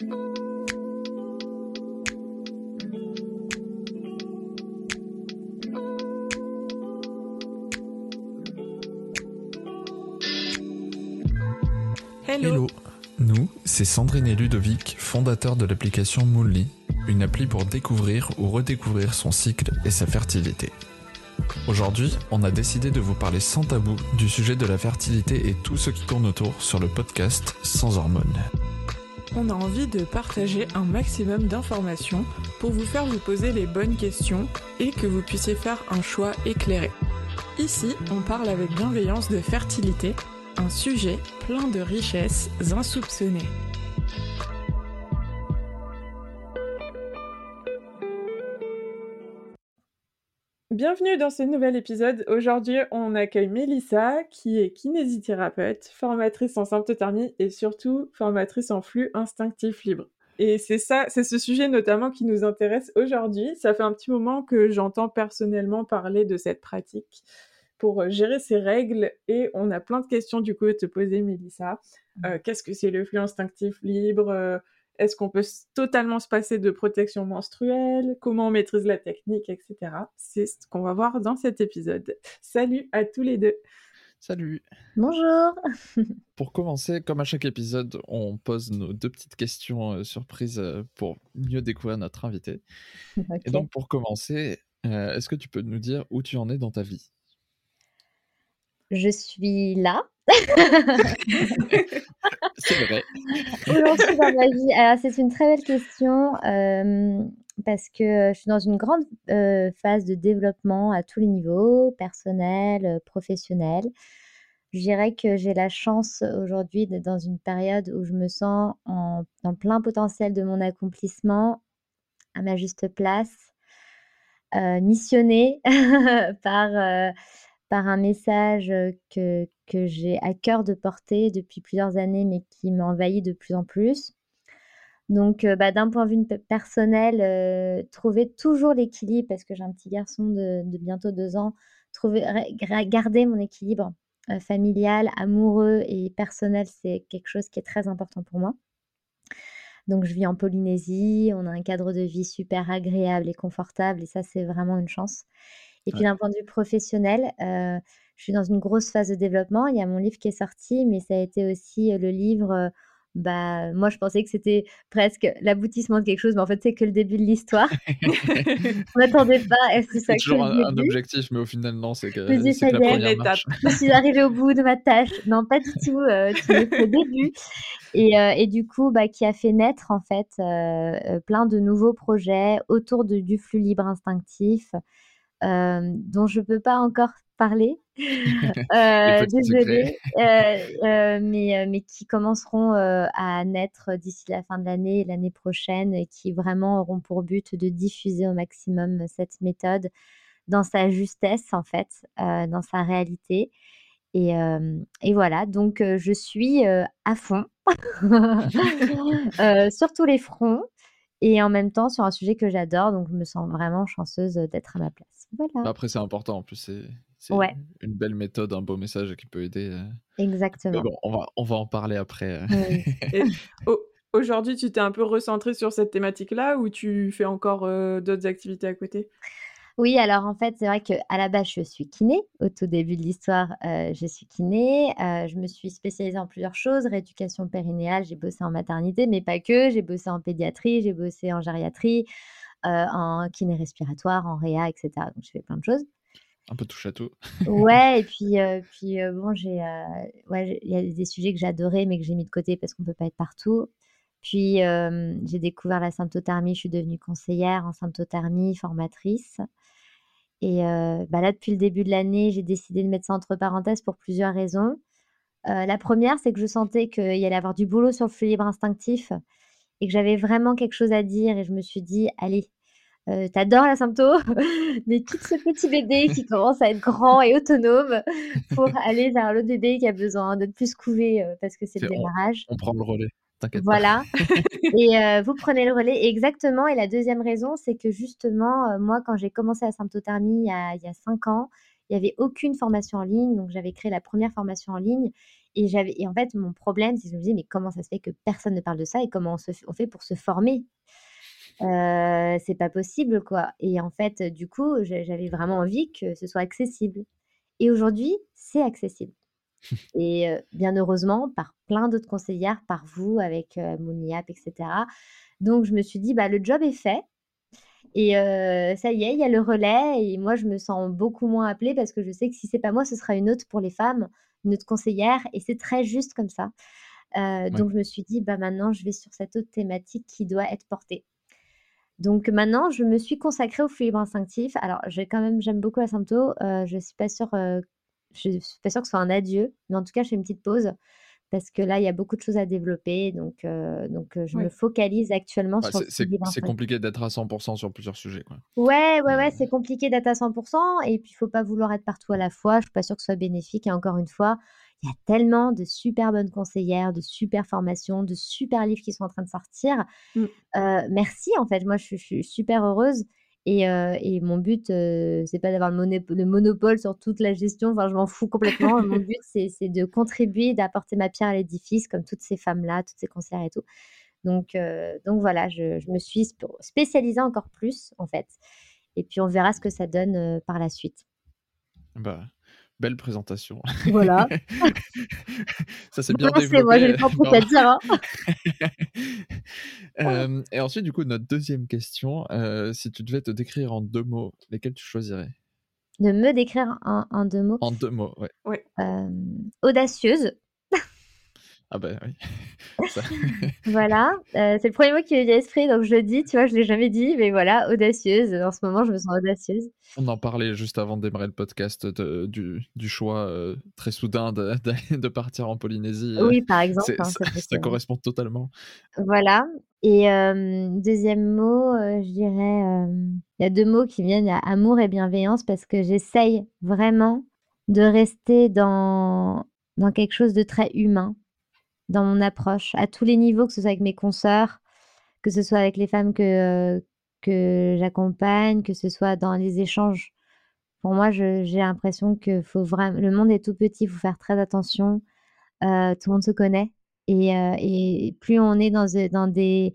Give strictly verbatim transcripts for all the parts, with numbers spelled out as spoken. Hello. Hello. Nous, c'est Sandrine et Ludovic, fondateurs de l'application Moonly, une appli pour découvrir ou redécouvrir son cycle et sa fertilité. Aujourd'hui, on a décidé de vous parler sans tabou du sujet de la fertilité et tout ce qui tourne autour sur le podcast Sans hormones. On a envie de partager un maximum d'informations pour vous faire vous poser les bonnes questions et que vous puissiez faire un choix éclairé. Ici, on parle avec bienveillance de fertilité, un sujet plein de richesses insoupçonnées. Bienvenue dans ce nouvel épisode. Aujourd'hui, on accueille Mélissa, qui est kinésithérapeute, formatrice en symptothermie et surtout formatrice en flux instinctif libre. Et c'est ça, c'est ce sujet notamment qui nous intéresse aujourd'hui. Ça fait un petit moment que j'entends personnellement parler de cette pratique pour gérer ses règles et on a plein de questions du coup à te poser, Mélissa. Euh, qu'est-ce que c'est le flux instinctif libre ? Est-ce qu'on peut totalement se passer de protection menstruelle? Comment on maîtrise la technique, et cetera. C'est ce qu'on va voir dans cet épisode. Salut à tous les deux. Salut. Bonjour. Pour commencer, comme à chaque épisode, on pose nos deux petites questions euh, surprises euh, pour mieux découvrir notre invité. Okay. Et donc, pour commencer, euh, est-ce que tu peux nous dire où tu en es dans ta vie? Je suis là. C'est vrai. Aujourd'hui dans ma vie, alors c'est une très belle question euh, parce que je suis dans une grande euh, phase de développement à tous les niveaux, personnel, professionnel. Je dirais que j'ai la chance aujourd'hui d'être dans une période où je me sens en, dans plein potentiel de mon accomplissement, à ma juste place, euh, missionnée par euh, par un message que, que j'ai à cœur de porter depuis plusieurs années, mais qui m'envahit de plus en plus. Donc, bah, d'un point de vue personnel, euh, trouver toujours l'équilibre, parce que j'ai un petit garçon de, de bientôt deux ans, trouver, garder mon équilibre euh, familial, amoureux et personnel, c'est quelque chose qui est très important pour moi. Donc, je vis en Polynésie, on a un cadre de vie super agréable et confortable, et ça, c'est vraiment une chance. Et puis d'un point de vue professionnel, euh, je suis dans une grosse phase de développement. Il y a mon livre qui est sorti, mais ça a été aussi le livre... Euh, bah, moi, je pensais que c'était presque l'aboutissement de quelque chose, mais en fait, c'est que le début de l'histoire. On n'attendait pas. C'est, ça c'est toujours un, un objectif, mais au final, non, c'est que, c'est c'est que la première marche. Je suis arrivée au bout de ma tâche. Non, pas du tout. Euh, tu es au début. Et, euh, et du coup, bah, qui a fait naître, en fait, euh, plein de nouveaux projets autour de, du flux libre instinctif. Euh, dont je ne peux pas encore parler, euh, désolée, euh, euh, mais, mais qui commenceront euh, à naître d'ici la fin de l'année et l'année prochaine, et qui vraiment auront pour but de diffuser au maximum cette méthode dans sa justesse, en fait, euh, dans sa réalité. Et, euh, et voilà, donc euh, je suis euh, à fond, euh, sur tous les fronts, et en même temps sur un sujet que j'adore, donc je me sens vraiment chanceuse d'être à ma place. Voilà. Après, c'est important, en plus, c'est, c'est ouais. une belle méthode, un beau message qui peut aider. Exactement. Bon, on, va, on va en parler après. Oui. Et, oh, aujourd'hui, tu t'es un peu recentrée sur cette thématique-là, ou tu fais encore euh, d'autres activités à côté ? Oui, alors en fait, c'est vrai qu'à la base, je suis kiné. Au tout début de l'histoire, euh, je suis kiné. Euh, je me suis spécialisée en plusieurs choses. Rééducation périnéale, j'ai bossé en maternité, mais pas que. J'ai bossé en pédiatrie, j'ai bossé en gériatrie, euh, en kiné respiratoire, en réa, et cetera. Donc, je fais plein de choses. Un peu touche à tout. Ouais, et puis, euh, puis euh, bon, j'ai, euh, ouais, il y a des sujets que j'adorais, mais que j'ai mis de côté parce qu'on peut pas être partout. Puis, euh, j'ai découvert la symptothermie. Je suis devenue conseillère en symptothermie, formatrice. Et euh, bah là, depuis le début de l'année, j'ai décidé de mettre ça entre parenthèses pour plusieurs raisons. Euh, la première, c'est que je sentais qu'il y allait avoir du boulot sur le flux libre instinctif et que j'avais vraiment quelque chose à dire. Et je me suis dit, allez, euh, t'adores la sympto, mais quitte ce petit bébé qui commence à être grand et autonome pour aller vers l'autre bébé qui a besoin d'être plus couvé euh, parce que c'est, c'est le démarrage. On, on prend le relais. Voilà, et euh, vous prenez le relais, exactement. Et la deuxième raison, c'est que justement, euh, moi, quand j'ai commencé la symptothermie il y a cinq ans, il n'y avait aucune formation en ligne, donc j'avais créé la première formation en ligne. Et, j'avais, et en fait, mon problème, c'est que je me disais, mais comment ça se fait que personne ne parle de ça et comment on, se, on fait pour se former ? Euh, c'est pas possible, quoi. Et en fait, du coup, j'avais vraiment envie que ce soit accessible. Et aujourd'hui, c'est accessible. Et euh, bien heureusement, par plein d'autres conseillères, par vous, avec euh, Mouniap, et cetera. Donc, je me suis dit, bah, le job est fait. Et euh, ça y est, il y a le relais. Et moi, je me sens beaucoup moins appelée parce que je sais que si c'est pas moi, ce sera une autre pour les femmes, une autre conseillère. Et c'est très juste comme ça. Euh, ouais. Donc, je me suis dit, bah, maintenant, je vais sur cette autre thématique qui doit être portée. Donc maintenant, je me suis consacrée au flux libre instinctif. Alors, j'ai quand même, j'aime beaucoup la sympto. Euh, je ne suis pas sûre, euh, je suis pas sûre que ce soit un adieu, mais en tout cas, je fais une petite pause parce que là, il y a beaucoup de choses à développer. Donc, euh, donc je oui. me focalise actuellement bah, sur le flux libre instinctif. C'est compliqué d'être à cent pour cent sur plusieurs sujets, quoi. Ouais, ouais, ouais, euh... c'est compliqué d'être à cent pour cent. Et puis, il ne faut pas vouloir être partout à la fois. Je ne suis pas sûre que ce soit bénéfique. Et encore une fois, il y a tellement de super bonnes conseillères, de super formations, de super livres qui sont en train de sortir. Mm. Euh, merci, en fait. Moi, je, je suis super heureuse. Et, euh, et mon but, euh, c'est pas d'avoir le, monop- le monopole sur toute la gestion. Enfin, je m'en fous complètement. Mon but, c'est, c'est de contribuer, d'apporter ma pierre à l'édifice, comme toutes ces femmes-là, toutes ces conseillères et tout. Donc, euh, donc voilà, je, je me suis sp- spécialisée encore plus, en fait. Et puis, on verra ce que ça donne euh, par la suite. Bah... Belle présentation. Voilà. Ça, c'est bien développé. C'est moi, j'ai le temps pour te dire. Hein. euh, et ensuite, du coup, notre deuxième question. Euh, si tu devais te décrire en deux mots, lesquels tu choisirais ? De me décrire en, en deux mots ? En deux mots, oui. Ouais. Euh, audacieuse. Ah ben oui. Ça. Voilà. Euh, c'est le premier mot qui me vient à l'esprit, donc je le dis, tu vois, je ne l'ai jamais dit, mais voilà, audacieuse. En ce moment, je me sens audacieuse. On en parlait juste avant de démarrer le podcast de, du, du choix euh, très soudain de, de, de partir en Polynésie. Oui, par exemple. C'est, hein, ça, ça, ça correspond totalement. Voilà. Et euh, deuxième mot, euh, je dirais, il euh, y a deux mots qui viennent, il y a amour et bienveillance, parce que j'essaye vraiment de rester dans, dans quelque chose de très humain. Dans mon approche, à tous les niveaux, que ce soit avec mes consoeurs, que ce soit avec les femmes que, euh, que j'accompagne, que ce soit dans les échanges. Pour moi, je, j'ai l'impression que faut vraiment... le monde est tout petit, il faut faire très attention. Euh, tout le monde se connaît. Et, euh, et plus on est dans, dans, des,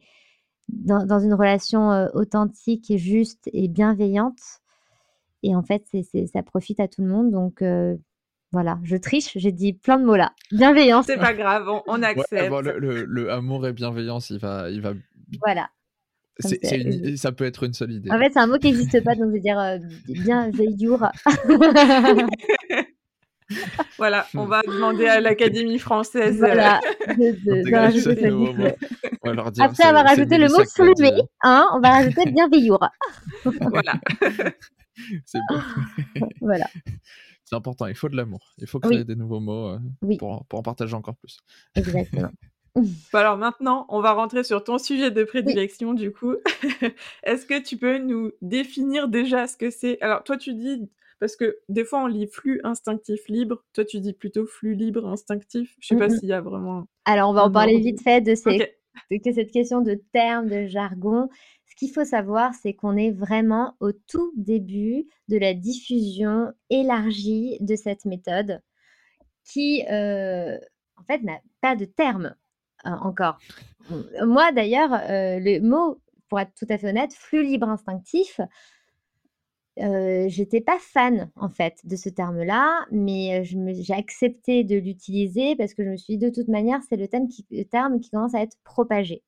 dans, dans une relation euh, authentique et juste et bienveillante, et en fait, c'est, c'est, ça profite à tout le monde. Donc... Euh, Voilà, je triche, j'ai dit plein de mots là. Bienveillance. C'est pas grave, on, on accepte. Ouais, bon, le, le, le amour et bienveillance, il va... Il va... Voilà. C'est, c'est une... Ça peut être une seule idée. En fait, c'est un mot qui n'existe pas, donc je veux dire euh, bienveillour. Voilà, on va demander à l'Académie française. Voilà, de, de, de rajouter ce mot. On va leur dire, après avoir rajouté le mot soulevé, hein, on va rajouter bienveillour. Voilà. C'est bon. Voilà. C'est important, il faut de l'amour. Il faut créer oui. des nouveaux mots euh, oui. pour, pour en partager encore plus. Exactement. Alors maintenant, on va rentrer sur ton sujet de prédilection, oui. du coup. Est-ce que tu peux nous définir déjà ce que c'est ? Alors toi, tu dis, parce que des fois, on lit flux instinctif libre. Toi, tu dis plutôt flux libre instinctif. Je ne sais mm-hmm. pas s'il y a vraiment... Alors, on va en parler vite fait de, ces... okay. de cette question de termes, de jargon. Ce qu'il faut savoir, c'est qu'on est vraiment au tout début de la diffusion élargie de cette méthode qui, euh, en fait, n'a pas de terme euh, encore. Moi, d'ailleurs, euh, le mot, pour être tout à fait honnête, flux libre instinctif, euh, j'étais pas fan, en fait, de ce terme-là, mais je me, j'ai accepté de l'utiliser parce que je me suis dit, de toute manière, c'est le, thème qui, le terme qui commence à être propagé.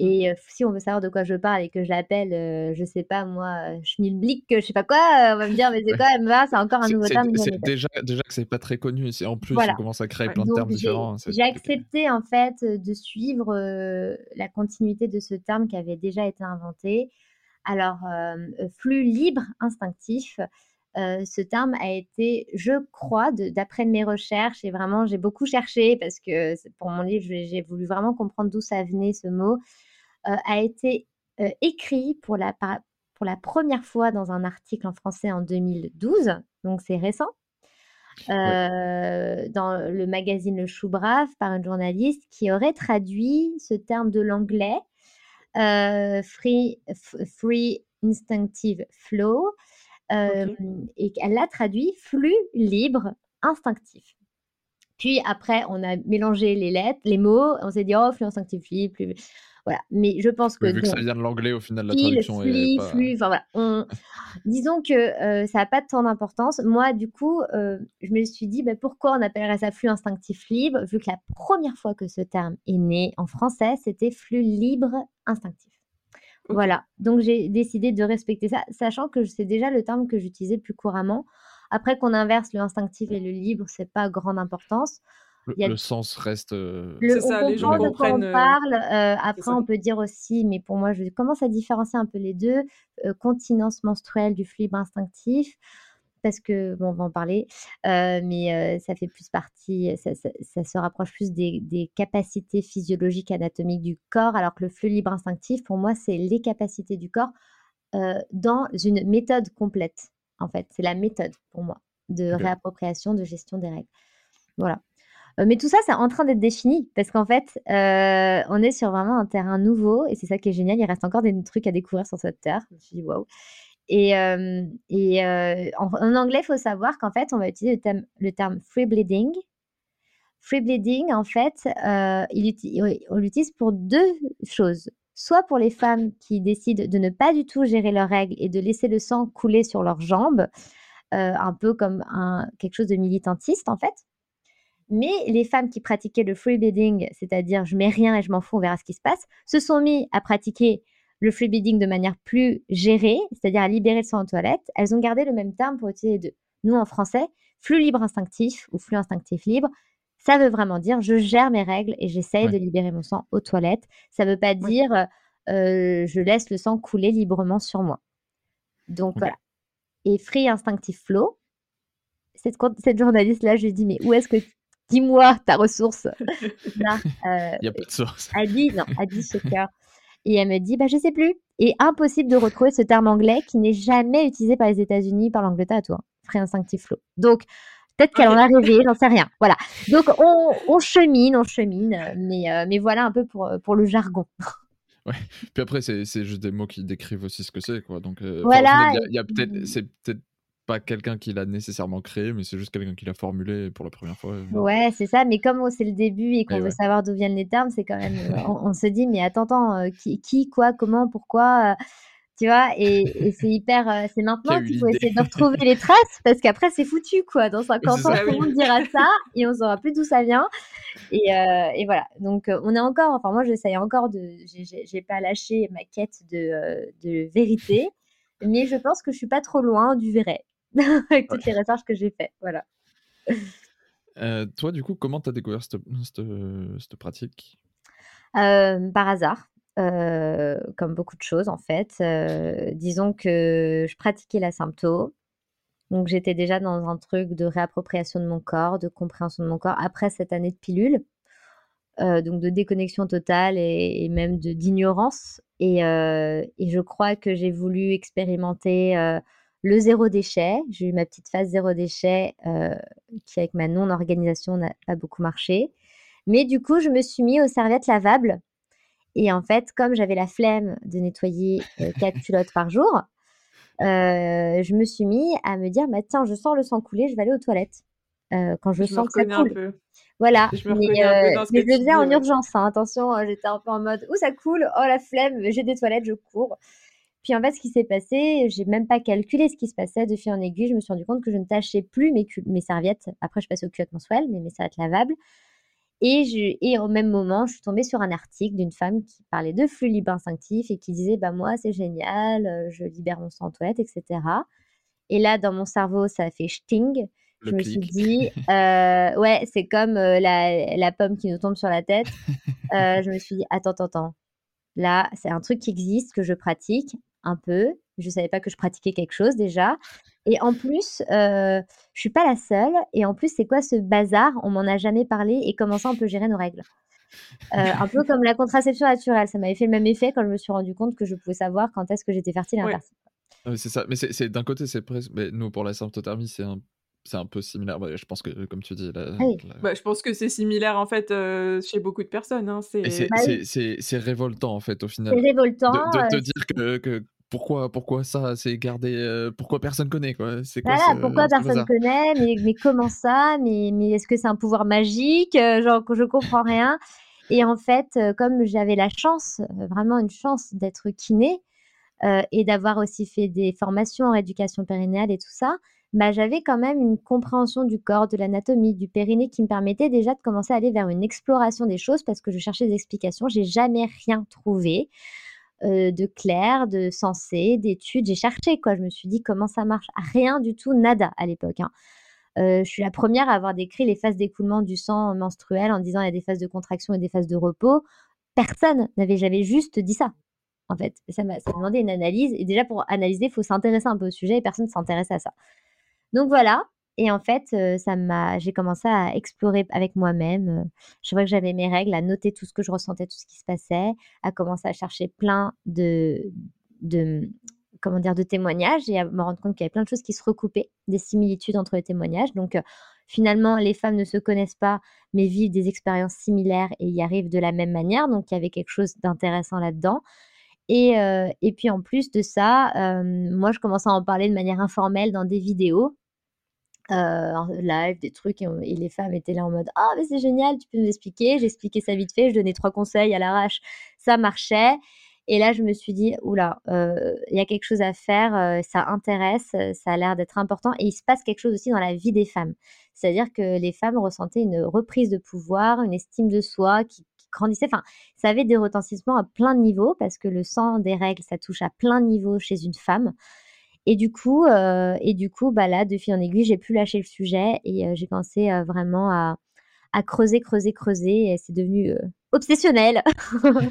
Et euh, si on veut savoir de quoi je parle et que je l'appelle, euh, je sais pas moi, schmilblick, je sais pas quoi, euh, on va me dire mais c'est quoi M vingt, c'est encore un c'est, nouveau c'est, terme. C'est déjà, déjà que c'est pas très connu, c'est en plus voilà. on commence à créer plein Donc, de termes j'ai, différents. J'ai accepté en fait de suivre euh, la continuité de ce terme qui avait déjà été inventé. Alors euh, flux libre instinctif, euh, ce terme a été, je crois, de, d'après mes recherches, et vraiment j'ai beaucoup cherché parce que pour mon livre j'ai, j'ai voulu vraiment comprendre d'où ça venait ce mot. Euh, a été euh, écrit pour la, par, pour la première fois dans un article en français en deux mille douze, donc c'est récent, euh, ouais. dans le magazine Le Chou Brave par une journaliste qui aurait traduit ce terme de l'anglais euh, free, f- free instinctive flow euh, okay. et elle l'a traduit flux libre instinctif. Puis après, on a mélangé les lettres, les mots, on s'est dit « oh, flux instinctif, flux, flux ». Voilà, mais je pense que... Oui, vu que ça vient de l'anglais, au final, la traduction est pas... Flux, enfin voilà. On... Disons que euh, ça n'a pas tant d'importance. Moi, du coup, euh, je me suis dit, bah, pourquoi on appellerait ça flux instinctif libre, vu que la première fois que ce terme est né en français, c'était flux libre instinctif. Okay. Voilà, donc j'ai décidé de respecter ça, sachant que c'est déjà le terme que j'utilisais plus couramment. Après qu'on inverse le instinctif et le libre, c'est pas grande importance. Le, Il y a... le sens reste. Le, c'est ça, les gens comprennent. On parle. Euh, après, on peut dire aussi, mais pour moi, je commence à différencier un peu les deux, euh, continence menstruelle du flux libre instinctif, parce que bon, on va en parler, euh, mais euh, ça fait plus partie, ça, ça, ça se rapproche plus des, des capacités physiologiques anatomiques du corps, alors que le flux libre instinctif, pour moi, c'est les capacités du corps euh, dans une méthode complète. En fait, c'est la méthode pour moi de okay. réappropriation, de gestion des règles. Voilà. Euh, mais tout ça, c'est en train d'être défini parce qu'en fait, euh, on est sur vraiment un terrain nouveau et c'est ça qui est génial. Il reste encore des trucs à découvrir sur cette terre. Je me suis dit waouh. Et, euh, et euh, en, en anglais, il faut savoir qu'en fait, on va utiliser le terme, le terme free bleeding. Free bleeding, en fait, euh, il uti- on l'utilise pour deux choses. Soit pour les femmes qui décident de ne pas du tout gérer leurs règles et de laisser le sang couler sur leurs jambes, euh, un peu comme un, quelque chose de militantiste en fait. Mais les femmes qui pratiquaient le free bleeding, c'est-à-dire je mets rien et je m'en fous, on verra ce qui se passe, se sont mis à pratiquer le free bleeding de manière plus gérée, c'est-à-dire à libérer le sang aux toilettes. Elles ont gardé le même terme pour utiliser les deux. Nous en français, flux libre instinctif ou flux instinctif libre, ça veut vraiment dire, je gère mes règles et j'essaye ouais. de libérer mon sang aux toilettes. Ça ne veut pas ouais. dire, euh, je laisse le sang couler librement sur moi. Donc okay. voilà. Et Free Instinctive Flow, cette, cette journaliste-là, je lui ai dit, mais où est-ce que, dis-moi ta ressource. Il n'y euh, a pas de source. Elle dit, non, elle dit chez cœur. Et elle me dit, bah, je ne sais plus. Et impossible de retrouver ce terme anglais qui n'est jamais utilisé par les États-Unis, par l'Angleterre, à toi. Hein. Free Instinctive Flow. Donc, peut-être qu'elle en a rêvé, j'en sais rien. Voilà. Donc, on, on chemine, on chemine, mais, euh, mais voilà un peu pour, pour le jargon. Ouais. Puis après, c'est, c'est juste des mots qui décrivent aussi ce que c'est, quoi. Donc, euh, voilà. Il y a, y a peut-être, c'est peut-être pas quelqu'un qui l'a nécessairement créé, mais c'est juste quelqu'un qui l'a formulé pour la première fois. Genre. Ouais, c'est ça. Mais comme c'est le début et qu'on et veut ouais. savoir d'où viennent les termes, c'est quand même, on, on se dit, mais attends, attends, qui, qui quoi, comment, pourquoi. Tu vois, et, et c'est hyper, euh, c'est maintenant qu'il faut essayer de retrouver les traces parce qu'après c'est foutu quoi. Dans cinquante ans, tout le monde dira ça et on saura plus d'où ça vient. Et, euh, et voilà. Donc on est encore, enfin moi j'essaye encore de, j'ai, j'ai, j'ai pas lâché ma quête de, de vérité, mais je pense que je suis pas trop loin du vrai avec toutes ouais. les recherches que j'ai faites. Voilà. Euh, toi du coup, comment t'as découvert cette, cette, cette pratique ? euh, Par hasard. Euh, comme beaucoup de choses en fait. Euh, disons que je pratiquais la sympto, donc j'étais déjà dans un truc de réappropriation de mon corps, de compréhension de mon corps après cette année de pilule, euh, donc de déconnexion totale et, et même de, d'ignorance. Et, euh, et je crois que j'ai voulu expérimenter euh, le zéro déchet. J'ai eu ma petite phase zéro déchet euh, qui, avec ma non-organisation, n'a pas beaucoup marché. Mais du coup, je me suis mis aux serviettes lavables. Et en fait, comme j'avais la flemme de nettoyer quatre euh, culottes par jour, euh, je me suis mis à me dire, bah, tiens, je sens le sang couler, je vais aller aux toilettes euh, quand je, je sens que ça coule. Voilà, je mais, euh, mais je le faisais en urgence. Hein. Attention, j'étais un peu en mode, oh, ça coule, oh, la flemme, j'ai des toilettes, je cours. Puis en fait, ce qui s'est passé, j'ai même pas calculé ce qui se passait. De fil en aiguille, je me suis rendu compte que je ne tâchais plus mes, cul- mes serviettes. Après, je passais aux culottes mensuelles, mais mes serviettes lavables. Et, je, et au même moment, je suis tombée sur un article d'une femme qui parlait de flux libre instinctif et qui disait bah, « moi, c'est génial, je libère mon sang en toilette, et cetera » Et là, dans mon cerveau, ça a fait « sting ». Je me suis dit euh, « ouais, c'est comme euh, la, la pomme qui nous tombe sur la tête. Euh, » Je me suis dit « attends, attends, attends. Là, c'est un truc qui existe, que je pratique un peu. Je ne savais pas que je pratiquais quelque chose déjà. » Et en plus, euh, je suis pas la seule. Et en plus, c'est quoi ce bazar ? On m'en a jamais parlé. Et comment ça, on peut gérer nos règles ? euh, Un peu comme la contraception naturelle. Ça m'avait fait le même effet quand je me suis rendu compte que je pouvais savoir quand est-ce que j'étais fertile et ouais. infertile. Oui, c'est ça. Mais c'est, c'est d'un côté, c'est presque. Mais nous, pour la symptothermie, c'est un. C'est un peu similaire, bah, je pense que comme tu dis la, oui. la... Bah, je pense que c'est similaire en fait euh, chez beaucoup de personnes hein. c'est... C'est, bah, c'est, oui. c'est, c'est révoltant en fait au final, c'est révoltant de, de, de euh... dire que, que pourquoi, pourquoi ça c'est gardé, euh, pourquoi personne connaît quoi, c'est quoi, voilà, ce, pourquoi personne connaît, mais, mais comment ça, mais, mais est-ce que c'est un pouvoir magique, genre je comprends rien. Et en fait, comme j'avais la chance, vraiment une chance d'être kiné euh, et d'avoir aussi fait des formations en rééducation périnéale et tout ça, bah, j'avais quand même une compréhension du corps, de l'anatomie, du périnée qui me permettait déjà de commencer à aller vers une exploration des choses parce que je cherchais des explications. J'ai jamais rien trouvé euh, de clair, de sensé, d'études. J'ai cherché quoi. Je me suis dit comment ça marche. Rien du tout, nada à l'époque, hein. Euh, je suis la première à avoir décrit les phases d'écoulement du sang menstruel en disant il y a des phases de contraction et des phases de repos. Personne n'avait, j'avais juste dit ça, en fait. Ça m'a, ça m'a demandé une analyse. Et déjà, pour analyser, il faut s'intéresser un peu au sujet et personne ne s'intéresse à ça. Donc voilà. Et en fait, euh, ça m'a, j'ai commencé à explorer avec moi-même. Je vois que j'avais mes règles, à noter tout ce que je ressentais, tout ce qui se passait, à commencer à chercher plein de... de comment dire, de témoignages et à me rendre compte qu'il y avait plein de choses qui se recoupaient, des similitudes entre les témoignages. Donc, euh, finalement, les femmes ne se connaissent pas, mais vivent des expériences similaires et y arrivent de la même manière. Donc, il y avait quelque chose d'intéressant là-dedans. Et, euh, et puis, en plus de ça, euh, moi, je commençais à en parler de manière informelle dans des vidéos, euh, live, des trucs. Et, on, et les femmes étaient là en mode « Ah, oh, mais c'est génial, tu peux nous expliquer ?» J'expliquais ça vite fait, je donnais trois conseils à l'arrache. Ça marchait. Et là, je me suis dit, oula, euh, y a quelque chose à faire, euh, ça intéresse, ça a l'air d'être important. Et il se passe quelque chose aussi dans la vie des femmes. C'est-à-dire que les femmes ressentaient une reprise de pouvoir, une estime de soi qui, qui grandissait. Enfin, ça avait des retentissements à plein de niveaux parce que le sang des règles, ça touche à plein de niveaux chez une femme. Et du coup, euh, et du coup bah là, de fil en aiguille, j'ai pu lâcher le sujet et euh, j'ai pensé euh, vraiment à, à creuser, creuser, creuser. Et c'est devenu... Euh, obsessionnel. Mais, en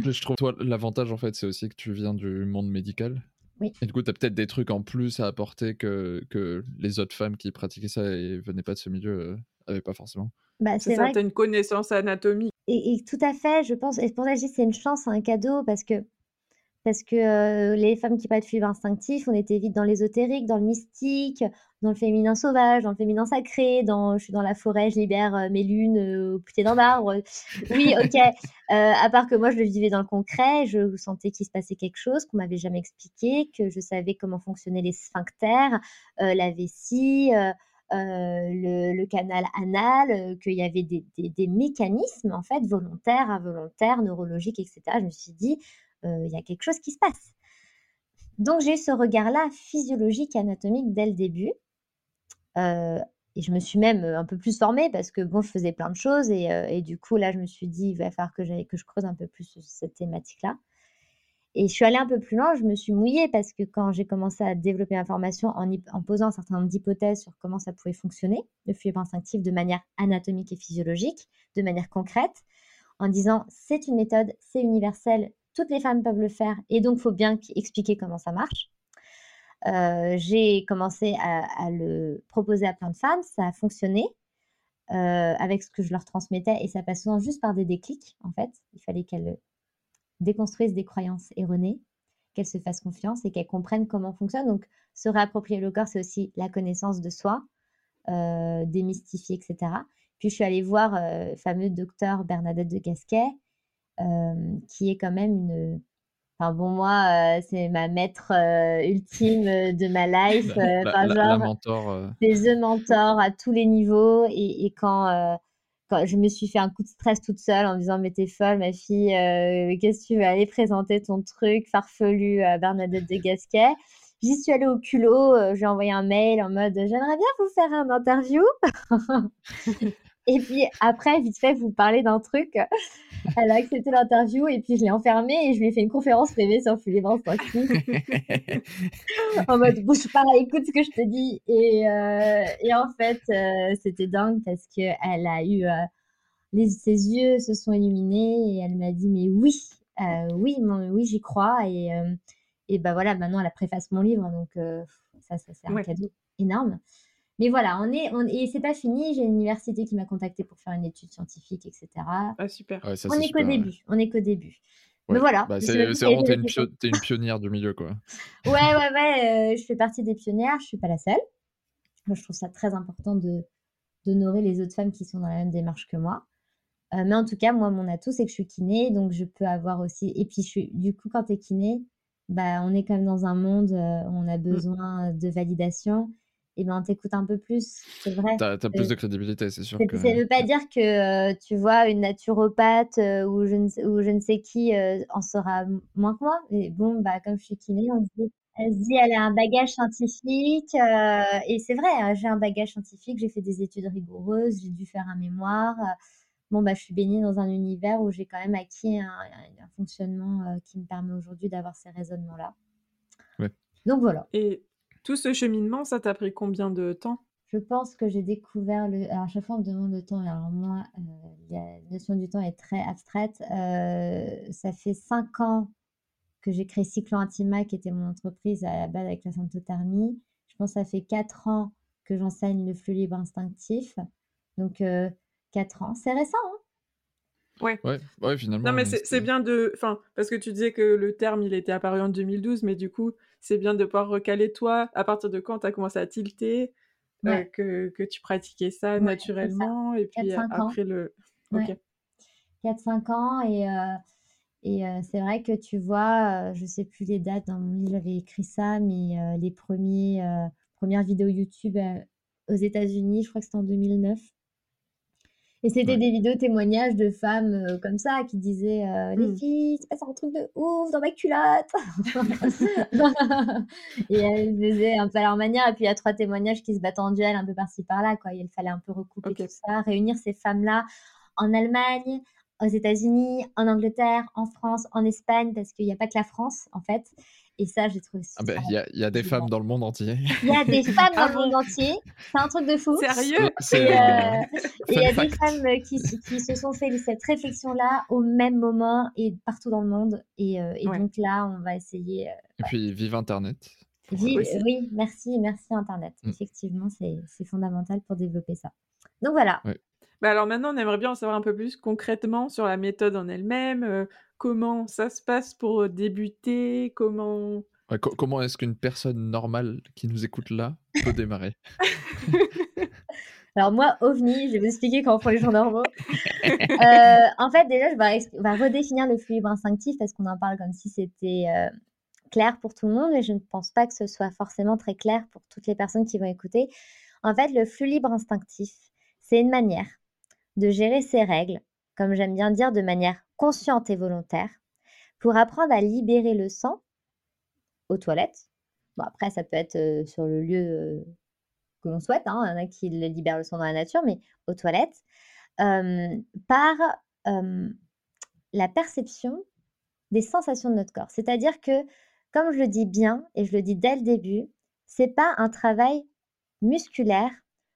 plus, je trouve toi l'avantage en fait, c'est aussi que tu viens du monde médical. Oui. Et du coup, tu as peut-être des trucs en plus à apporter que que les autres femmes qui pratiquaient ça et venaient pas de ce milieu euh, avaient pas forcément. Bah, c'est, c'est vrai. Ça, t'as une connaissance anatomique. Et, et tout à fait, je pense. Et pour ça, je dis c'est une chance, un cadeau, parce que parce que euh, les femmes qui parlent de fibre instinctif, on était vite dans l'ésotérique, dans le mystique, dans le féminin sauvage, dans le féminin sacré, dans je suis dans la forêt, je libère euh, mes lunes euh, au pied d'un arbre. Oui, ok. Euh, à part que moi, je le vivais dans le concret, je sentais qu'il se passait quelque chose qu'on m'avait jamais expliqué, que je savais comment fonctionnaient les sphincters, euh, la vessie, euh, euh, le, le canal anal, euh, qu'il y avait des, des, des mécanismes en fait volontaires, involontaires, neurologiques, et cetera. Je me suis dit il euh, y a quelque chose qui se passe. Donc, j'ai eu ce regard-là physiologique et anatomique dès le début. Euh, et je me suis même un peu plus formée parce que, bon, je faisais plein de choses. Et, euh, et du coup, là, je me suis dit, il va falloir que, j'aille, que je creuse un peu plus sur cette thématique-là. Et je suis allée un peu plus loin, je me suis mouillée parce que quand j'ai commencé à développer ma formation en, en posant un certain nombre d'hypothèses sur comment ça pouvait fonctionner, le flux instinctif de manière anatomique et physiologique, de manière concrète, en disant, c'est une méthode, c'est universel, toutes les femmes peuvent le faire et donc il faut bien expliquer comment ça marche. Euh, j'ai commencé à, à le proposer à plein de femmes, ça a fonctionné euh, avec ce que je leur transmettais et ça passe souvent juste par des déclics en fait. Il fallait qu'elles déconstruisent des croyances erronées, qu'elles se fassent confiance et qu'elles comprennent comment on fonctionne. Donc se réapproprier le corps, c'est aussi la connaissance de soi, euh, démystifier, et cetera. Puis je suis allée voir euh, le fameux docteur Bernadette de Gasquet, Euh, qui est quand même une... Enfin bon, moi, euh, c'est ma maître euh, ultime euh, de ma life. Euh, la, la, genre, la mentor. Euh... C'est The Mentor à tous les niveaux. Et, et quand, euh, quand je me suis fait un coup de stress toute seule en me disant « Mais t'es folle, ma fille, euh, qu'est-ce que tu veux aller présenter ton truc farfelu à Bernadette de Gasquet ?» J'y suis allée au culot. Euh, j'ai envoyé un mail en mode « J'aimerais bien vous faire un interview. » Et puis après, vite fait, vous parlez d'un truc. Elle a accepté l'interview et puis je l'ai enfermée et je lui ai fait une conférence privée sur Flux Libre Instinctif. En mode, bouge pas, écoute ce que je te dis. Et, euh, et en fait, euh, c'était dingue parce qu'elle a eu... Euh, les, ses yeux se sont illuminés et elle m'a dit, mais oui, euh, oui, mon, oui, j'y crois. Et, euh, et ben voilà, maintenant, elle a préface mon livre. Donc euh, ça, ça c'est un ouais. cadeau énorme. Mais voilà, on est, on, et c'est pas fini. J'ai une université qui m'a contactée pour faire une étude scientifique, et cetera. Ah, super. Ouais, ça, on n'est qu'au début. Ouais. On n'est qu'au début. Ouais. Mais voilà. Bah, c'est c'est vraiment, t'es une, pio- t'es une pionnière du milieu, quoi. Ouais, ouais, ouais. Euh, je fais partie des pionnières. Je suis pas la seule. Moi, je trouve ça très important de, d'honorer les autres femmes qui sont dans la même démarche que moi. Euh, mais en tout cas, moi, mon atout, c'est que je suis kiné. Donc, je peux avoir aussi. Et puis, je suis... du coup, quand t'es kiné, bah, on est quand même dans un monde où on a besoin mmh. de validation, et ben on t'écoute un peu plus, c'est vrai. T'as, t'as plus de crédibilité, c'est sûr. C'est, que... Ça ne veut pas dire que, euh, tu vois, une naturopathe euh, ou, je ne, ou je ne sais qui euh, en saura moins que moi. Mais bon, bah, comme je suis kiné, on se dit, elle se dit, elle a un bagage scientifique. Euh, et c'est vrai, hein, j'ai un bagage scientifique, j'ai fait des études rigoureuses, j'ai dû faire un mémoire. Euh, bon, bah, je suis baignée dans un univers où j'ai quand même acquis un, un, un fonctionnement euh, qui me permet aujourd'hui d'avoir ces raisonnements-là. Ouais. Donc, voilà. Et... Tout ce cheminement, ça t'a pris combien de temps ? Je pense que j'ai découvert... le. Alors, chaque fois, on me demande le temps. Et alors, moi, euh, la notion du temps est très abstraite. Euh, ça fait cinq ans que j'ai créé Cyclo Intima, qui était mon entreprise à la base avec la symptothermie. Je pense que ça fait quatre ans que j'enseigne le flux libre instinctif. Donc, euh, quatre ans. C'est récent, hein ? Ouais. Ouais, ouais, finalement. Non, mais c'est, c'est bien de... Enfin, parce que tu disais que le terme, il était apparu en deux mille douze, mais du coup, c'est bien de pouvoir recaler toi, à partir de quand tu as commencé à tilter, ouais. euh, que, que tu pratiquais ça ouais, naturellement, ça. et puis après ans. le... Ouais. Okay. quatre cinq ans, et, euh, et euh, c'est vrai que tu vois, euh, je sais plus les dates, dans mon livre, j'avais écrit ça, mais euh, les premiers, euh, premières vidéos YouTube euh, aux États-Unis, je crois que c'était en deux mille neuf. Et c'était ouais. des vidéos témoignages de femmes euh, comme ça qui disaient euh, les mm. filles, c'est pas un truc de ouf dans ma culotte. Et elles faisaient un peu à leur manière. Et puis il y a trois témoignages qui se battent en duel un peu par-ci par-là, quoi. Et il fallait un peu recouper okay. tout ça, réunir ces femmes-là en Allemagne, aux États-Unis, en Angleterre, en France, en Espagne, parce qu'il n'y a pas que la France en fait. Et ça, j'ai trouvé super. Ah ben, il y a des femmes dans le monde entier. Il y a des femmes dans le monde entier. C'est un truc de fou. Sérieux ? Et euh, il y a fact. des femmes qui, qui se sont fait cette réflexion-là au même moment et partout dans le monde. Et, euh, et ouais. donc là, on va essayer. Euh, et ouais. puis, vive Internet. Vive, oui, merci, merci Internet. Mm. Effectivement, c'est, c'est fondamental pour développer ça. Donc voilà. Ouais. Bah alors maintenant, on aimerait bien en savoir un peu plus concrètement sur la méthode en elle-même. Euh, Comment ça se passe pour débuter ? Comment ouais, co- Comment est-ce qu'une personne normale qui nous écoute là peut démarrer ? Alors moi, OVNI, je vais vous expliquer comment font les gens normaux. euh, en fait, déjà, je vais, on va redéfinir le flux libre instinctif parce qu'on en parle comme si c'était euh, clair pour tout le monde, et je ne pense pas que ce soit forcément très clair pour toutes les personnes qui vont écouter. En fait, le flux libre instinctif, c'est une manière de gérer ses règles, comme j'aime bien dire, de manière consciente et volontaire, pour apprendre à libérer le sang aux toilettes. Bon, après, ça peut être euh, sur le lieu euh, que l'on souhaite, hein, il y en a qui libèrent le sang dans la nature, mais aux toilettes, euh, par euh, la perception des sensations de notre corps. C'est-à-dire que, comme je le dis bien, et je le dis dès le début, c'est pas un travail musculaire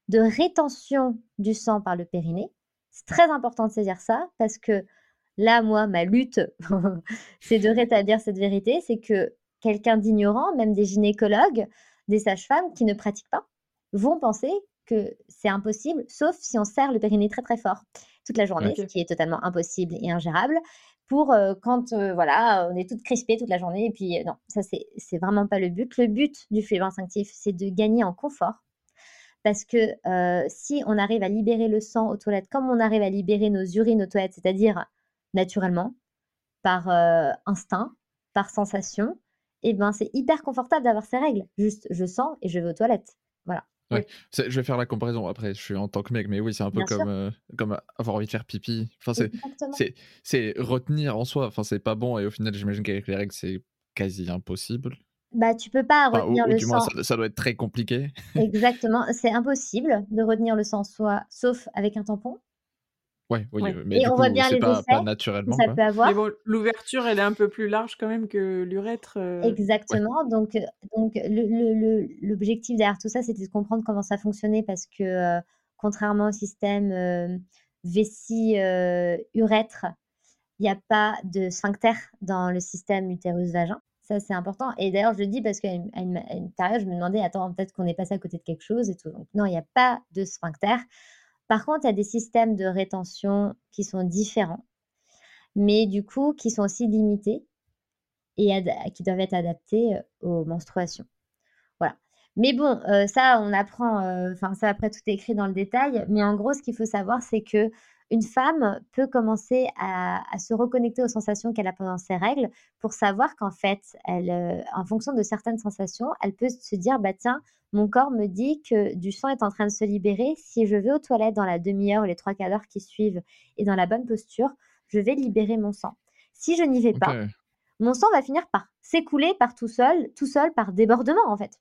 de rétention du sang par le périnée. C'est très important de saisir ça, parce que là, moi, ma lutte, c'est de rétablir cette vérité, c'est que quelqu'un d'ignorant, même des gynécologues, des sages-femmes qui ne pratiquent pas, vont penser que c'est impossible, sauf si on serre le périnée très très fort toute la journée, okay. ce qui est totalement impossible et ingérable, pour euh, quand euh, voilà, on est toutes crispées toute la journée, et puis euh, non, ça c'est, c'est vraiment pas le but. Le but du flux instinctif, c'est de gagner en confort, parce que euh, si on arrive à libérer le sang aux toilettes, comme on arrive à libérer nos urines aux toilettes, c'est-à-dire naturellement, par euh, instinct, par sensation, et ben c'est hyper confortable d'avoir ces règles. Juste, je sens et je vais aux toilettes. Voilà. Ouais. Ouais. C'est, je vais faire la comparaison après, je suis en tant que mec, mais oui, c'est un peu Bien comme, euh, comme avoir envie de faire pipi. Enfin, c'est, c'est, c'est retenir en soi, enfin, c'est pas bon, et au final, j'imagine qu'avec les règles, c'est quasi impossible. Bah, tu peux pas retenir enfin, ou, le sang. Du moins, ça, ça doit être très compliqué. Exactement, c'est impossible de retenir le sang, soit, sauf avec un tampon. Ouais, oui, ouais. Mais et du on coup, voit bien c'est les pas, pas naturellement. Ça ouais. peut avoir. Mais bon, l'ouverture, elle est un peu plus large quand même que l'urètre. Euh... Exactement. Ouais. Donc, donc le, le, le, l'objectif derrière tout ça, c'était de comprendre comment ça fonctionnait, parce que euh, contrairement au système euh, vessie-urètre, euh, il n'y a pas de sphincter dans le système utérus-vagin. Ça, c'est important. Et d'ailleurs, je le dis parce qu'à une, à une, à une période, je me demandais, attends, peut-être qu'on est passé à côté de quelque chose et tout. Donc, non, il n'y a pas de sphincter. Par contre, il y a des systèmes de rétention qui sont différents, mais du coup, qui sont aussi limités et ad- qui doivent être adaptés aux menstruations. Voilà. Mais bon, euh, ça, on apprend, enfin, euh, ça, après, tout est écrit dans le détail. Mais en gros, ce qu'il faut savoir, c'est que une femme peut commencer à, à se reconnecter aux sensations qu'elle a pendant ses règles pour savoir qu'en fait, elle, euh, en fonction de certaines sensations, elle peut se dire bah, « Tiens, mon corps me dit que du sang est en train de se libérer. Si je vais aux toilettes dans la demi-heure ou les trois quarts d'heure qui suivent et dans la bonne posture, je vais libérer mon sang. Si je n'y vais pas, okay. mon sang va finir par s'écouler par tout seul, tout seul par débordement en fait. »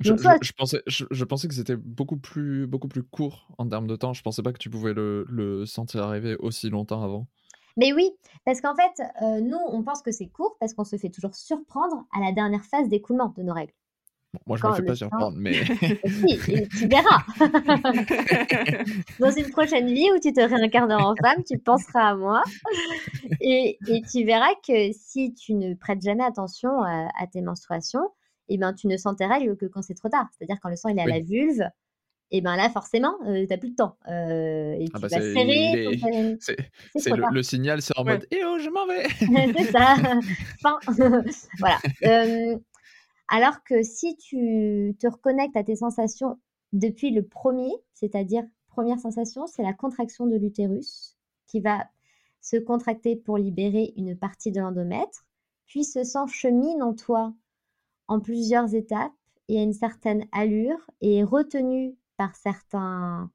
Je, je, je, pensais, je, je pensais que c'était beaucoup plus, beaucoup plus court en termes de temps. Je pensais pas que tu pouvais le, le sentir arriver aussi longtemps avant. Mais oui, parce qu'en fait, euh, nous, on pense que c'est court parce qu'on se fait toujours surprendre à la dernière phase d'écoulement de nos règles. Bon, moi, je ne me fais pas surprendre, temps... mais... Oui, tu verras. Dans une prochaine vie où tu te réincarneras en femme, tu penseras à moi. Et, et tu verras que si tu ne prêtes jamais attention à, à tes menstruations, eh ben, tu ne sens tes règles que quand c'est trop tard. C'est-à-dire quand le sang il est oui. à la vulve, et eh ben là forcément, euh, t'as plus le temps. Euh, et ah tu bah vas c'est serrer. Les... Ton... C'est, c'est, c'est le, le signal, c'est en ouais. mode eh oh, je m'en vais. C'est ça. Fin. Voilà. Euh, alors que si tu te reconnectes à tes sensations depuis le premier, c'est-à-dire première sensation, c'est la contraction de l'utérus qui va se contracter pour libérer une partie de l'endomètre, puis ce sang chemine en toi en plusieurs étapes et à une certaine allure et est retenu par certains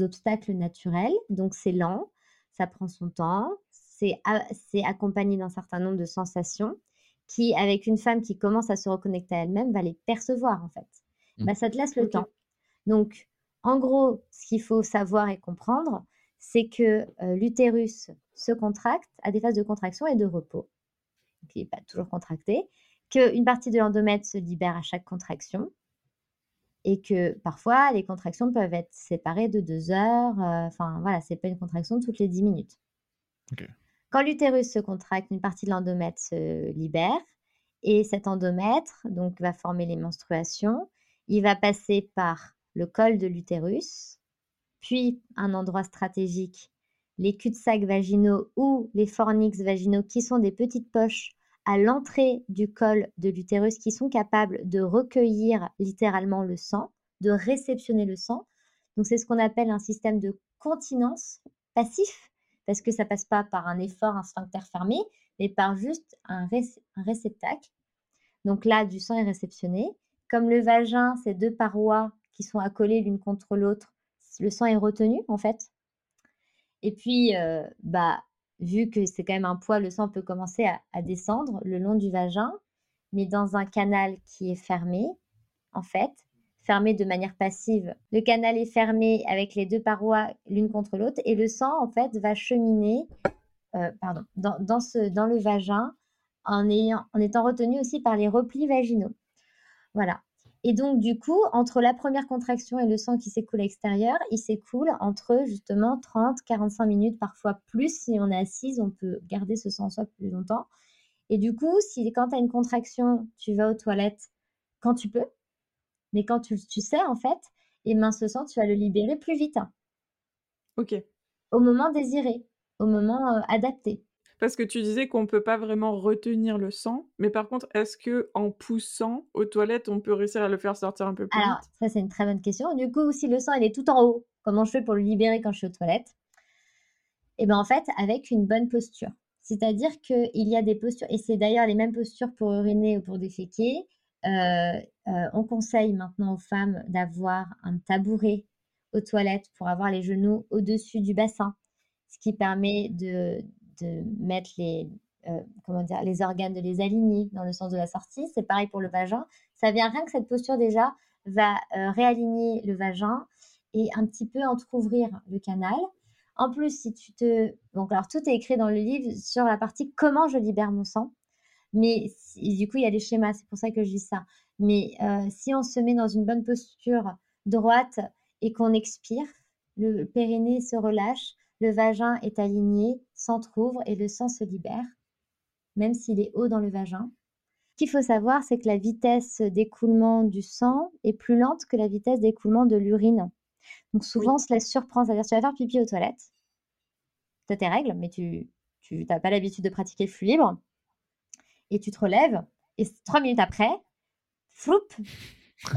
obstacles naturels. Donc, c'est lent, ça prend son temps, c'est, a- c'est accompagné d'un certain nombre de sensations qui, avec une femme qui commence à se reconnecter à elle-même, va les percevoir en fait. Mmh. Bah, ça te laisse le okay. temps. Donc, en gros, ce qu'il faut savoir et comprendre, c'est que euh, l'utérus se contracte à des phases de contraction et de repos. Donc, il n'est pas toujours contracté. Qu'une partie de l'endomètre se libère à chaque contraction et que parfois, les contractions peuvent être séparées de deux heures. Enfin, euh, voilà, ce n'est pas une contraction toutes les dix minutes. Okay. Quand l'utérus se contracte, une partie de l'endomètre se libère et cet endomètre donc, va former les menstruations. Il va passer par le col de l'utérus, puis un endroit stratégique, les cul-de-sac vaginaux ou les fornix vaginaux qui sont des petites poches à l'entrée du col de l'utérus qui sont capables de recueillir littéralement le sang, de réceptionner le sang. Donc, c'est ce qu'on appelle un système de continence passif parce que ça ne passe pas par un effort, un sphincter fermé, mais par juste un, réc- un réceptacle. Donc là, du sang est réceptionné. Comme le vagin, ces deux parois qui sont accolées l'une contre l'autre, le sang est retenu en fait. Et puis, euh, bah... vu que c'est quand même un poids, le sang peut commencer à, à descendre le long du vagin, mais dans un canal qui est fermé, en fait, fermé de manière passive. Le canal est fermé avec les deux parois l'une contre l'autre et le sang, en fait, va cheminer euh, pardon, dans, dans, ce, dans le vagin en, ayant, en étant retenu aussi par les replis vaginaux. Voilà. Et donc, du coup, entre la première contraction et le sang qui s'écoule à l'extérieur, il s'écoule entre, justement, trente à quarante-cinq minutes, parfois plus. Si on est assise, on peut garder ce sang en soi plus longtemps. Et du coup, si quand tu as une contraction, tu vas aux toilettes quand tu peux, mais quand tu, tu sais, en fait, et ben, ce sang, tu vas le libérer plus vite. Hein. OK. Au moment désiré, au moment euh, adapté. Parce que tu disais qu'on ne peut pas vraiment retenir le sang, mais par contre, est-ce qu'en poussant aux toilettes, on peut réussir à le faire sortir un peu plus Alors, vite Alors, ça, c'est une très bonne question. Du coup, si le sang, il est tout en haut, comment je fais pour le libérer quand je suis aux toilettes? Eh bien, en fait, avec une bonne posture. C'est-à-dire qu'il y a des postures, et c'est d'ailleurs les mêmes postures pour uriner ou pour déféquer. Euh, euh, on conseille maintenant aux femmes d'avoir un tabouret aux toilettes pour avoir les genoux au-dessus du bassin, ce qui permet de... de mettre les, euh, comment dire, les organes, de les aligner dans le sens de la sortie. C'est pareil pour le vagin. Ça vient rien que cette posture déjà va euh, réaligner le vagin et un petit peu entrouvrir le canal. En plus, si tu te... Donc, alors, tout est écrit dans le livre sur la partie « Comment je libère mon sang ?» Mais si, du coup, il y a des schémas, c'est pour ça que je dis ça. Mais euh, si on se met dans une bonne posture droite et qu'on expire, le périnée se relâche, le vagin est aligné, s'entrouvre et le sang se libère, même s'il est haut dans le vagin. Ce qu'il faut savoir, c'est que la vitesse d'écoulement du sang est plus lente que la vitesse d'écoulement de l'urine. Donc souvent, oui. on se laisse surprendre. C'est-à-dire, tu vas faire pipi aux toilettes, tu as tes règles, mais tu n'as pas l'habitude de pratiquer le flux libre. Et tu te relèves, et trois minutes après, floup,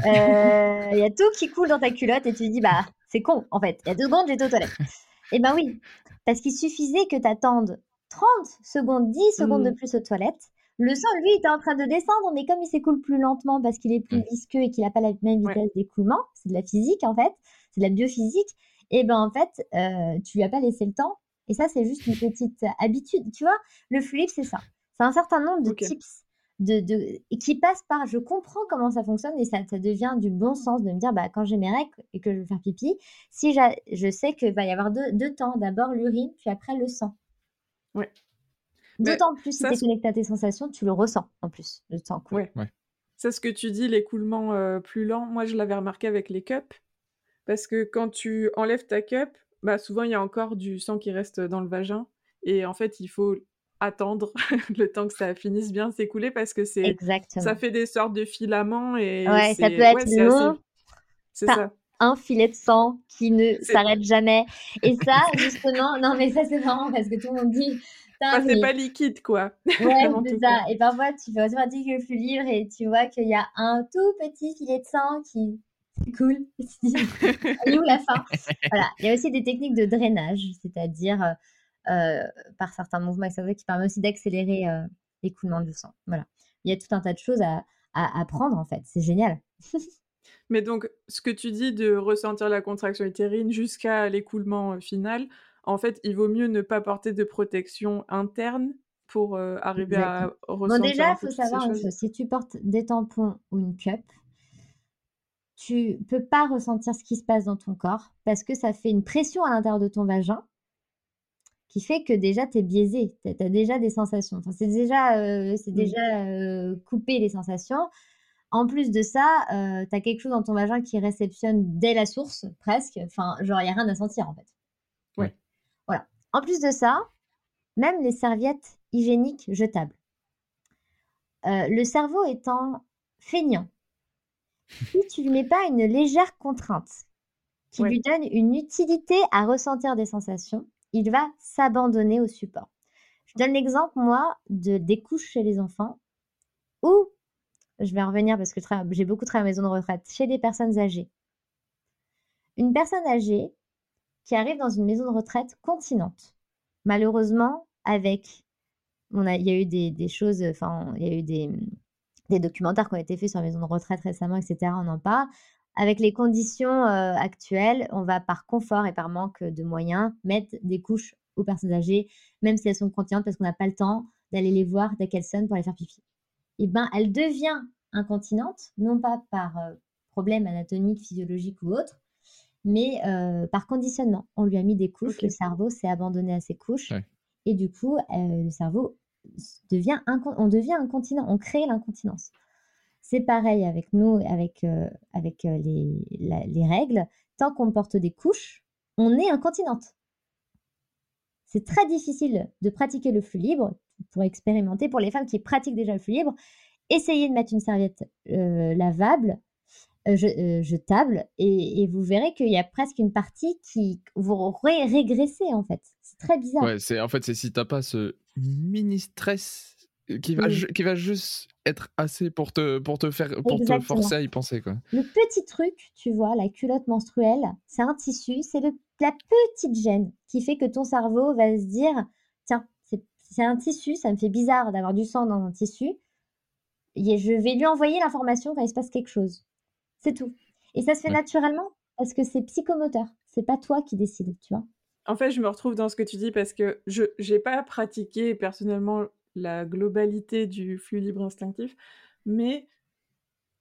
il euh, y a tout qui coule dans ta culotte et tu te dis, bah, c'est con, en fait. Il y a deux secondes, j'étais aux toilettes. Eh ben oui, parce qu'il suffisait que tu attendes trente secondes, dix secondes mmh. de plus aux toilettes. Le sang, lui, était en train de descendre, mais comme il s'écoule plus lentement parce qu'il est plus visqueux et qu'il n'a pas la même vitesse ouais. d'écoulement, c'est de la physique en fait, c'est de la biophysique, et ben en fait, euh, tu lui as pas laissé le temps. Et ça, c'est juste une petite habitude, tu vois. Le flux libre, c'est ça. C'est un certain nombre de okay. tips de, de, qui passent par « je comprends comment ça fonctionne » et ça, ça devient du bon sens de me dire bah, « quand j'ai mes règles et que je veux faire pipi, si j'a... je sais qu'il va y avoir deux, deux temps, d'abord l'urine, puis après le sang. » Ouais. D'autant mais plus, si tu es connecté à tes sensations, tu le ressens en plus, le sang coule. Ouais. Ouais. C'est ce que tu dis, l'écoulement euh, plus lent. Moi, je l'avais remarqué avec les cups, parce que quand tu enlèves ta cup, bah souvent, il y a encore du sang qui reste dans le vagin. Et en fait, il faut attendre le temps que ça finisse bien s'écouler parce que c'est, exactement. Ça fait des sortes de filaments. Et ouais, c'est, ça peut être ouais, long. Assez... C'est ça. Un filet de sang qui ne c'est... s'arrête jamais. Et ça, justement... non, mais ça, c'est marrant parce que tout le monde dit... Enfin, mais... c'est pas liquide, quoi. Ouais, c'est ça. Et parfois, tu vas pratiquer le flux libre et tu vois qu'il y a un tout petit filet de sang qui... C'est cool. Elle est où la fin ? Voilà. Il y a aussi des techniques de drainage, c'est-à-dire euh, par certains mouvements et cetera qui permettent aussi d'accélérer euh, l'écoulement du sang. Voilà. Il y a tout un tas de choses à, à apprendre en fait. C'est génial. Mais donc, ce que tu dis de ressentir la contraction utérine jusqu'à l'écoulement final, en fait, il vaut mieux ne pas porter de protection interne pour euh, arriver exactement. À ressentir. Bon, déjà, il faut savoir une chose. Si tu portes des tampons ou une cup, tu peux pas ressentir ce qui se passe dans ton corps parce que ça fait une pression à l'intérieur de ton vagin qui fait que déjà tu es biaisé, tu as déjà des sensations. Enfin, c'est déjà, euh, c'est déjà euh, coupé les sensations. En plus de ça, euh, tu as quelque chose dans ton vagin qui réceptionne dès la source presque. Enfin, genre, il n'y a rien à sentir en fait. Ouais. Voilà. En plus de ça, même les serviettes hygiéniques jetables. Euh, le cerveau étant feignant, si tu ne lui mets pas une légère contrainte qui ouais. lui donne une utilité à ressentir des sensations, il va s'abandonner au support. Je donne l'exemple, moi, de, des couches chez les enfants où, je vais en revenir parce que je tra- j'ai beaucoup travaillé à la maison de retraite, chez des personnes âgées. Une personne âgée qui arrive dans une maison de retraite continente, malheureusement, avec... on a, il y a eu des, des choses... enfin, il y a eu des... des documentaires qui ont été faits sur la maison de retraite récemment, et cetera, on en parle. Avec les conditions euh, actuelles, on va par confort et par manque de moyens mettre des couches aux personnes âgées, même si elles sont continentes, parce qu'on n'a pas le temps d'aller les voir dès qu'elles sonnent pour aller faire pipi. Eh bien, elle devient incontinente, non pas par euh, problème anatomique, physiologique ou autre, mais euh, par conditionnement. On lui a mis des couches, okay. Le cerveau s'est abandonné à ces couches, ouais. Et du coup, euh, le cerveau... Devient inco- on devient incontinent, on crée l'incontinence. C'est pareil avec nous, avec, euh, avec euh, les, la, les règles. Tant qu'on porte des couches, on est incontinente. C'est très difficile de pratiquer le flux libre, pour expérimenter, pour les femmes qui pratiquent déjà le flux libre, essayez de mettre une serviette euh, lavable, euh, je, euh, jetable, et, et vous verrez qu'il y a presque une partie qui vous ré- régressez en fait. C'est très bizarre. Ouais, c'est, en fait, c'est si t'as pas ce... mini-stress qui va, oui. ju- qui va juste être assez pour te, pour te, faire, pour te forcer à y penser. Quoi. Le petit truc, tu vois, la culotte menstruelle, c'est un tissu, c'est le, la petite gêne qui fait que ton cerveau va se dire « Tiens, c'est, c'est un tissu, ça me fait bizarre d'avoir du sang dans un tissu, et je vais lui envoyer l'information quand il se passe quelque chose. » C'est tout. Et ça se fait ouais. naturellement parce que c'est psychomoteur. C'est pas toi qui décides, tu vois. En fait, je me retrouve dans ce que tu dis parce que je n'ai pas pratiqué personnellement la globalité du flux libre instinctif, mais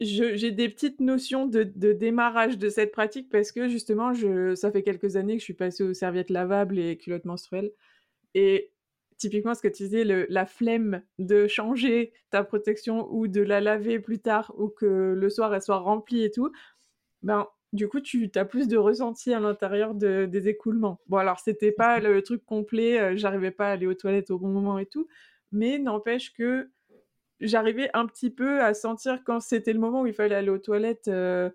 je, j'ai des petites notions de, de démarrage de cette pratique parce que justement, je, ça fait quelques années que je suis passée aux serviettes lavables et culottes menstruelles. Et typiquement, ce que tu disais, le, la flemme de changer ta protection ou de la laver plus tard ou que le soir, elle soit remplie et tout, ben... Du coup, tu as plus de ressenti à l'intérieur de, des écoulements. Bon, alors, c'était pas le truc complet, euh, j'arrivais pas à aller aux toilettes au bon moment et tout, mais n'empêche que j'arrivais un petit peu à sentir quand c'était le moment où il fallait aller aux toilettes, euh,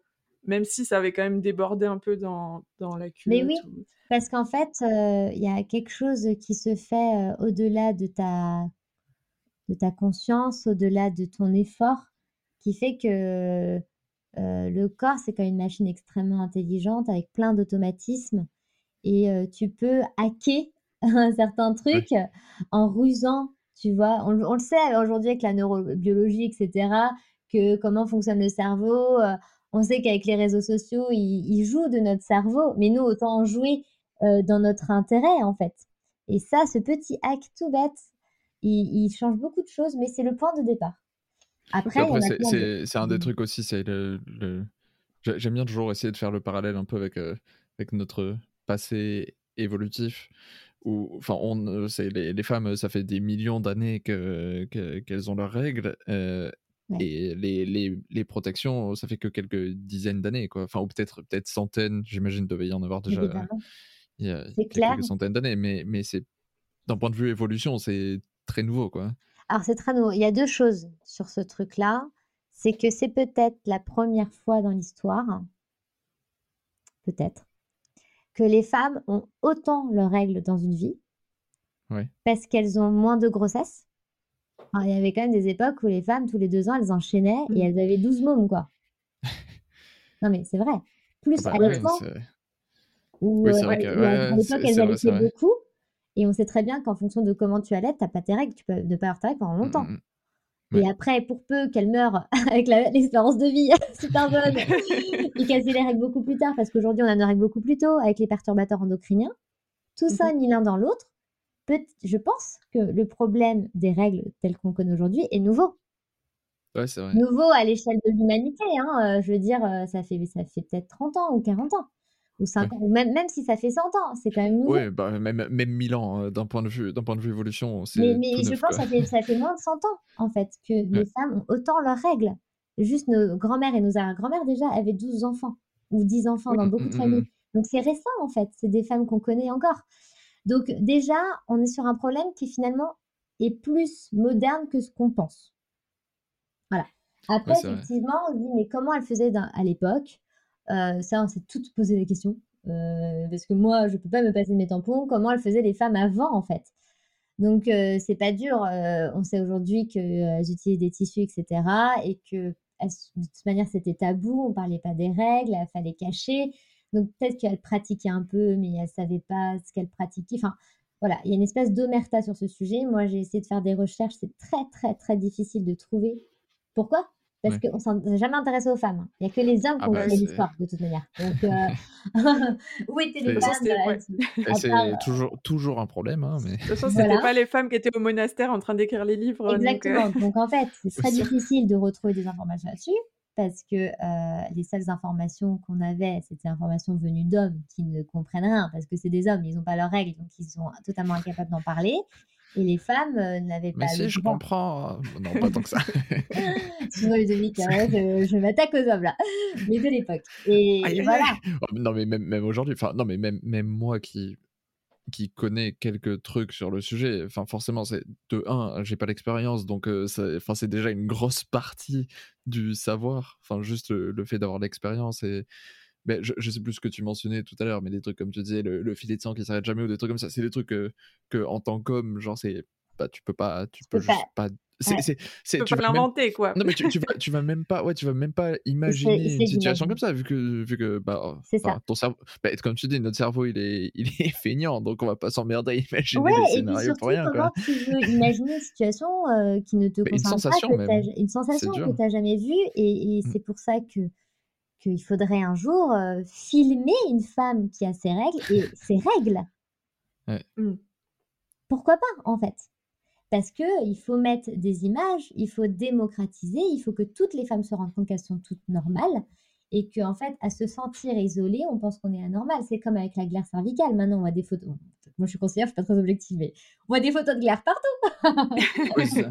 même si ça avait quand même débordé un peu dans, dans la culotte. Mais oui, ou... parce qu'en fait, il euh, y a quelque chose qui se fait euh, au-delà de ta, de ta conscience, au-delà de ton effort, qui fait que... Euh, le corps, c'est quand même une machine extrêmement intelligente avec plein d'automatismes et euh, tu peux hacker un certain truc oui. en rusant, tu vois. On, on le sait aujourd'hui avec la neurobiologie, et cetera, que comment fonctionne le cerveau. Euh, on sait qu'avec les réseaux sociaux, ils, ils jouent de notre cerveau, mais nous, autant en jouer euh, dans notre intérêt, en fait. Et ça, ce petit hack tout bête, il, il change beaucoup de choses, mais c'est le point de départ. Après, après c'est, c'est, c'est un des trucs aussi, c'est le, le... j'aime bien toujours essayer de faire le parallèle un peu avec, euh, avec notre passé évolutif. Où, enfin, on, c'est les, les femmes, ça fait des millions d'années que, que, qu'elles ont leurs règles, euh, ouais. et les, les, les protections, ça fait que quelques dizaines d'années, quoi. Enfin, ou peut-être, peut-être centaines, j'imagine, devait y en avoir déjà euh, il y a c'est clair. quelques centaines d'années, mais, mais c'est, d'un point de vue évolution, c'est très nouveau, quoi. Alors, c'est très nouveau. Il y a deux choses sur ce truc-là. C'est que c'est peut-être la première fois dans l'histoire, peut-être, que les femmes ont autant leurs règles dans une vie, oui. parce qu'elles ont moins de grossesse. Alors, il y avait quand même des époques où les femmes, tous les deux ans, elles enchaînaient et elles avaient douze mômes, quoi. Non, mais c'est vrai. Plus bah, à l'époque, oui, où, oui, euh, ouais, que, ouais, à l'époque, elles allaitaient beaucoup. Et on sait très bien qu'en fonction de comment tu allaites, tu n'as pas tes règles, tu peux ne pas avoir tes règles pendant longtemps. Mmh. Ouais. Et après, pour peu qu'elle meure avec la, l'espérance de vie super bonne, et qu'elles aient les règles beaucoup plus tard, parce qu'aujourd'hui, on a nos règles beaucoup plus tôt avec les perturbateurs endocriniens, tout mm-hmm. ça, ni l'un dans l'autre, peut, je pense que le problème des règles telles qu'on connaît aujourd'hui est nouveau. Ouais, c'est vrai. Nouveau à l'échelle de l'humanité. Hein, euh, je veux dire, euh, ça fait, ça fait peut-être trente ans ou quarante ans. Ou cinq ans, ouais. ou même, même si ça fait cent ans, c'est quand même nouveau. Oui, bah, même, même mille ans, euh, d'un point de vue, d'un point de vue évolution, c'est Mais, mais tout je neuf, pense que ça fait, ça fait moins de cent ans, en fait, que ouais. les femmes ont autant leurs règles. Juste nos grands-mères et nos arrière-grands-mères, déjà, avaient douze enfants, ou dix enfants oui. dans beaucoup de familles. Mmh. Donc, c'est récent, en fait. C'est des femmes qu'on connaît encore. Donc, déjà, on est sur un problème qui, finalement, est plus moderne que ce qu'on pense. Voilà. Après, ouais, effectivement, vrai. on se dit, mais comment elles faisaient dans, à l'époque ? Euh, ça, on s'est toutes posé la question, euh, parce que moi, je ne peux pas me passer de mes tampons. Comment elles faisaient les femmes avant, en fait? Donc, euh, c'est pas dur. Euh, on sait aujourd'hui qu'elles euh, utilisaient des tissus, et cetera, et que de toute manière, c'était tabou. On parlait pas des règles, il fallait cacher. Donc, peut-être qu'elles pratiquaient un peu, mais elles savaient pas ce qu'elles pratiquaient. Enfin, voilà, il y a une espèce d'omerta sur ce sujet. Moi, j'ai essayé de faire des recherches. C'est très, très, très difficile de trouver. Pourquoi ? Parce ouais. qu'on ne s'est jamais intéressé aux femmes. Il n'y a que les hommes qui ont gagné l'histoire, de toute manière. Donc, euh... où étaient les femmes c'est, ouais. part, c'est euh... toujours, toujours un problème. Hein, mais... De toute façon, ce n'était voilà. pas les femmes qui étaient au monastère en train d'écrire les livres. Exactement. Donc, euh... donc en fait, c'est très difficile de retrouver des informations là-dessus parce que euh, les seules informations qu'on avait, c'était des informations venues d'hommes qui ne comprennent rien parce que c'est des hommes, ils n'ont pas leurs règles, donc ils sont totalement incapables d'en parler. Et les femmes euh, n'avaient pas... Mais si, je comprends. Non, pas tant que ça. Tu vois, Ludovic, je, je m'attaque aux hommes, là. Mais de l'époque. Et aïe, voilà. Aïe. Oh, non, mais même, même aujourd'hui, enfin, non, mais même, même moi qui, qui connais quelques trucs sur le sujet, enfin, forcément, c'est de un, j'ai pas l'expérience, donc euh, ça, enfin, c'est déjà une grosse partie du savoir. Enfin, juste le, le fait d'avoir l'expérience et... Ben, je, je sais plus ce que tu mentionnais tout à l'heure, mais des trucs comme tu disais, le, le filet de sang qui s'arrête jamais ou des trucs comme ça, c'est des trucs que, que en tant qu'homme, genre c'est, bah tu peux pas, tu peux juste pas, c'est, ouais. c'est, c'est, tu peux pas l'inventer même... quoi. Non mais tu, tu vas, tu vas même pas, ouais, tu vas même pas imaginer c'est, c'est une situation imagine. Comme ça vu que, vu que bah, bah ton cerveau, bah, comme tu dis, notre cerveau il est, il est feignant, donc on va pas s'emmerder à imaginer ouais, des scénarios surtout, pour rien quoi. Tu veux imaginer une situation euh, qui ne te bah, concerne pas, que une sensation que t'as jamais vue, et, et mmh. c'est pour ça que qu'il faudrait un jour euh, filmer une femme qui a ses règles et ses règles. Ouais. Mmh. Pourquoi pas, en fait ? Parce qu'il faut mettre des images, il faut démocratiser, il faut que toutes les femmes se rendent compte qu'elles sont toutes normales et qu'en fait, à se sentir isolée, on pense qu'on est anormal. C'est comme avec la glaire cervicale. Maintenant, on voit des photos... Moi, je suis conseillère, je ne suis pas très objective, mais on voit des photos de glaire partout. Oui, ça.